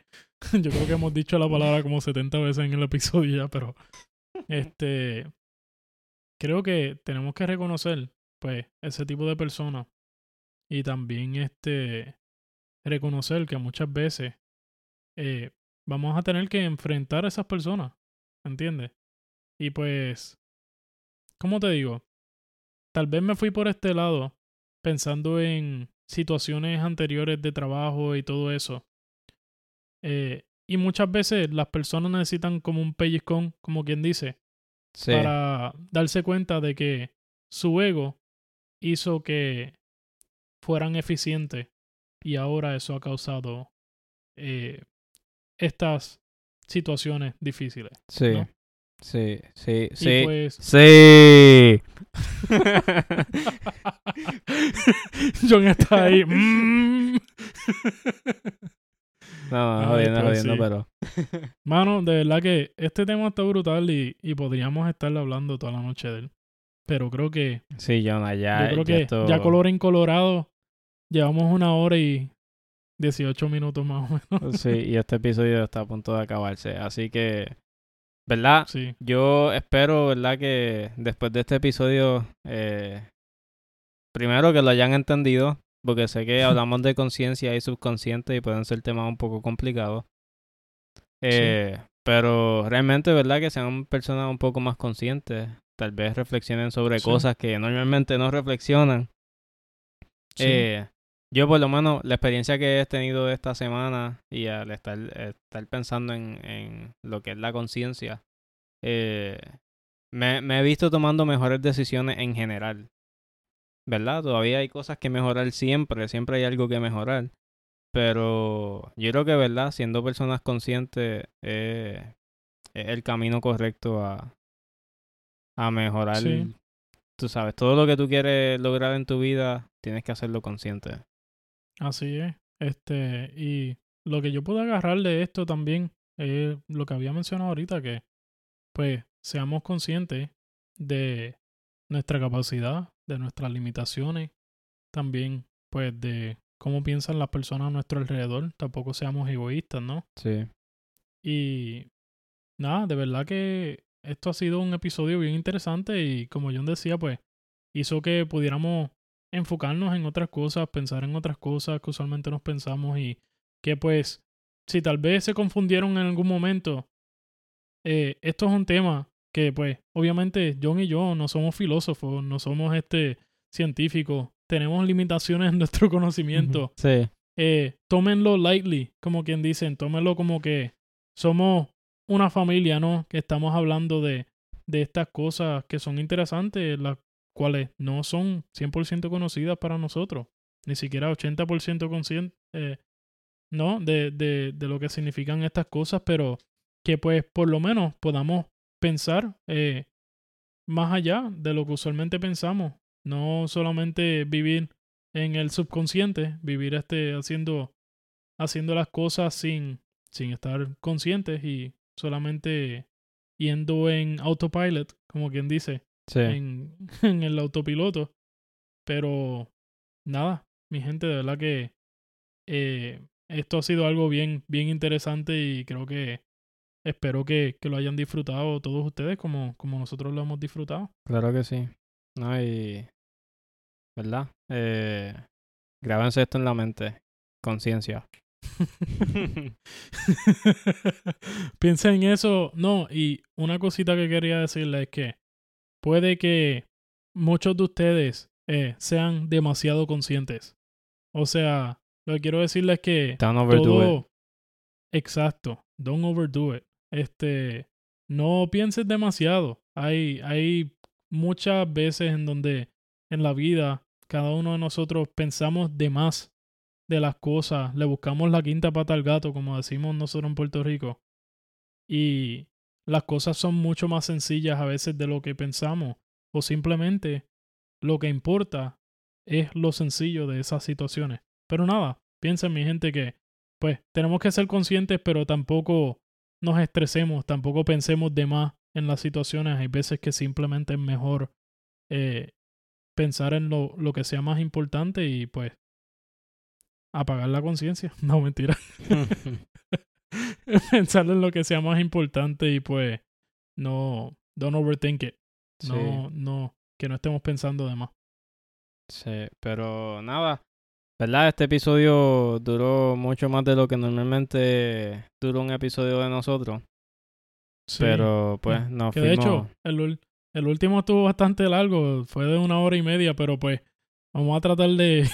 Yo creo que hemos dicho la palabra como 70 veces en el episodio ya, pero creo que tenemos que reconocer, pues, ese tipo de personas y también reconocer que muchas veces vamos a tener que enfrentar a esas personas, ¿entiendes? Y pues, ¿cómo te digo? Tal vez me fui por este lado pensando en situaciones anteriores de trabajo y todo eso. Y muchas veces las personas necesitan como un pellizcón, como quien dice, para darse cuenta de que su ego hizo que fueran eficientes y ahora eso ha causado estas situaciones difíciles. Sí, ¿no? Sí. Pues... ¡Sí! John está ahí. No, pero... Mano, de verdad que este tema está brutal y podríamos estarle hablando toda la noche de él. Pero creo que... Sí, John, allá... Yo creo que esto... ya color en colorado llevamos 1 hora y 18 minutos más o menos. Sí, y este episodio está a punto de acabarse. Así que... ¿Verdad? Sí. Yo espero, ¿verdad? Que después de este episodio, primero que lo hayan entendido, porque sé que hablamos de conciencia y subconsciente y pueden ser temas un poco complicados. Pero realmente, ¿verdad? Que sean personas un poco más conscientes. Tal vez reflexionen sobre cosas que normalmente no reflexionan. Yo por lo menos la experiencia que he tenido esta semana y al estar pensando en lo que es la conciencia, me he visto tomando mejores decisiones en general, ¿verdad? Todavía hay cosas que mejorar siempre hay algo que mejorar, pero yo creo que, ¿verdad? Siendo personas conscientes es el camino correcto a mejorar, tú sabes, todo lo que tú quieres lograr en tu vida tienes que hacerlo consciente. Así es. Y lo que yo puedo agarrar de esto también es lo que había mencionado ahorita, que pues seamos conscientes de nuestra capacidad, de nuestras limitaciones, también pues de cómo piensan las personas a nuestro alrededor. Tampoco seamos egoístas, ¿no? Sí. Y nada, de verdad que esto ha sido un episodio bien interesante y como John decía, pues hizo que pudiéramos enfocarnos en otras cosas, pensar en otras cosas que usualmente nos pensamos y que pues, si tal vez se confundieron en algún momento, esto es un tema que pues, obviamente John y yo no somos filósofos, no somos científicos, tenemos limitaciones en nuestro conocimiento. Sí. Tómenlo lightly, como quien dicen, tómenlo como que somos una familia, ¿no? Que estamos hablando de estas cosas que son interesantes, las cuales no son 100% conocidas para nosotros, ni siquiera 80% consciente, ¿no? De lo que significan estas cosas, pero que pues por lo menos podamos pensar más allá de lo que usualmente pensamos, no solamente vivir en el subconsciente, vivir haciendo las cosas sin estar conscientes y solamente yendo en autopilot, como quien dice. Sí. En el autopiloto. Pero nada, mi gente, de verdad que esto ha sido algo bien, bien interesante y creo que espero que lo hayan disfrutado todos ustedes como nosotros lo hemos disfrutado. Claro que sí. No, y ¿verdad? Grábense esto en la mente. Conciencia. Piensa en eso. No, y una cosita que quería decirles es que puede que muchos de ustedes sean demasiado conscientes. O sea, lo que quiero decirles es que... Don't overdo it. Exacto. Don't overdo it. No pienses demasiado. Hay muchas veces en donde en la vida cada uno de nosotros pensamos de más de las cosas. Le buscamos la quinta pata al gato, como decimos nosotros en Puerto Rico. Y las cosas son mucho más sencillas a veces de lo que pensamos. O simplemente lo que importa es lo sencillo de esas situaciones. Pero nada, piensen, mi gente, que pues tenemos que ser conscientes, pero tampoco nos estresemos, tampoco pensemos de más en las situaciones. Hay veces que simplemente es mejor pensar en lo que sea más importante y pues apagar la conciencia. No, mentira. Pensar en lo que sea más importante y pues no, don't overthink it. Sí. No, que no estemos pensando de más. Sí, pero nada, ¿verdad? Este episodio duró mucho más de lo que normalmente dura un episodio de nosotros. Sí. Pero pues nos fuimos. De hecho, el último estuvo bastante largo, fue de 1 hora y media, pero pues vamos a tratar de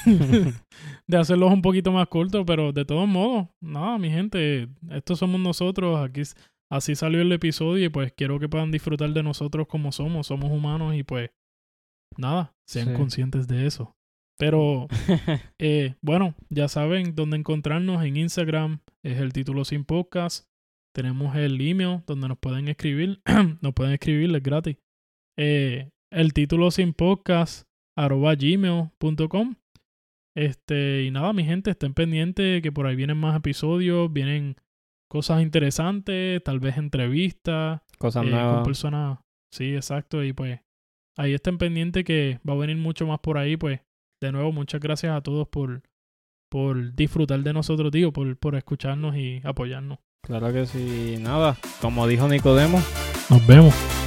hacerlos un poquito más cortos, pero de todos modos, nada, mi gente, estos somos nosotros, aquí así salió el episodio y pues quiero que puedan disfrutar de nosotros como somos humanos y pues nada, sean conscientes de eso. Pero bueno, ya saben dónde encontrarnos en Instagram, es el Título Sin Podcast. Tenemos el email donde nos pueden escribir, es gratis. El Título Sin Podcast @gmail.com. Y nada, mi gente, estén pendientes que por ahí vienen más episodios, vienen cosas interesantes, tal vez entrevistas, cosas nuevas con personas. Sí, exacto, y pues ahí estén pendientes que va a venir mucho más por ahí. Pues de nuevo, muchas gracias a todos por disfrutar de nosotros, tío, por escucharnos y apoyarnos. Claro que sí, nada, como dijo Nicodemo, nos vemos.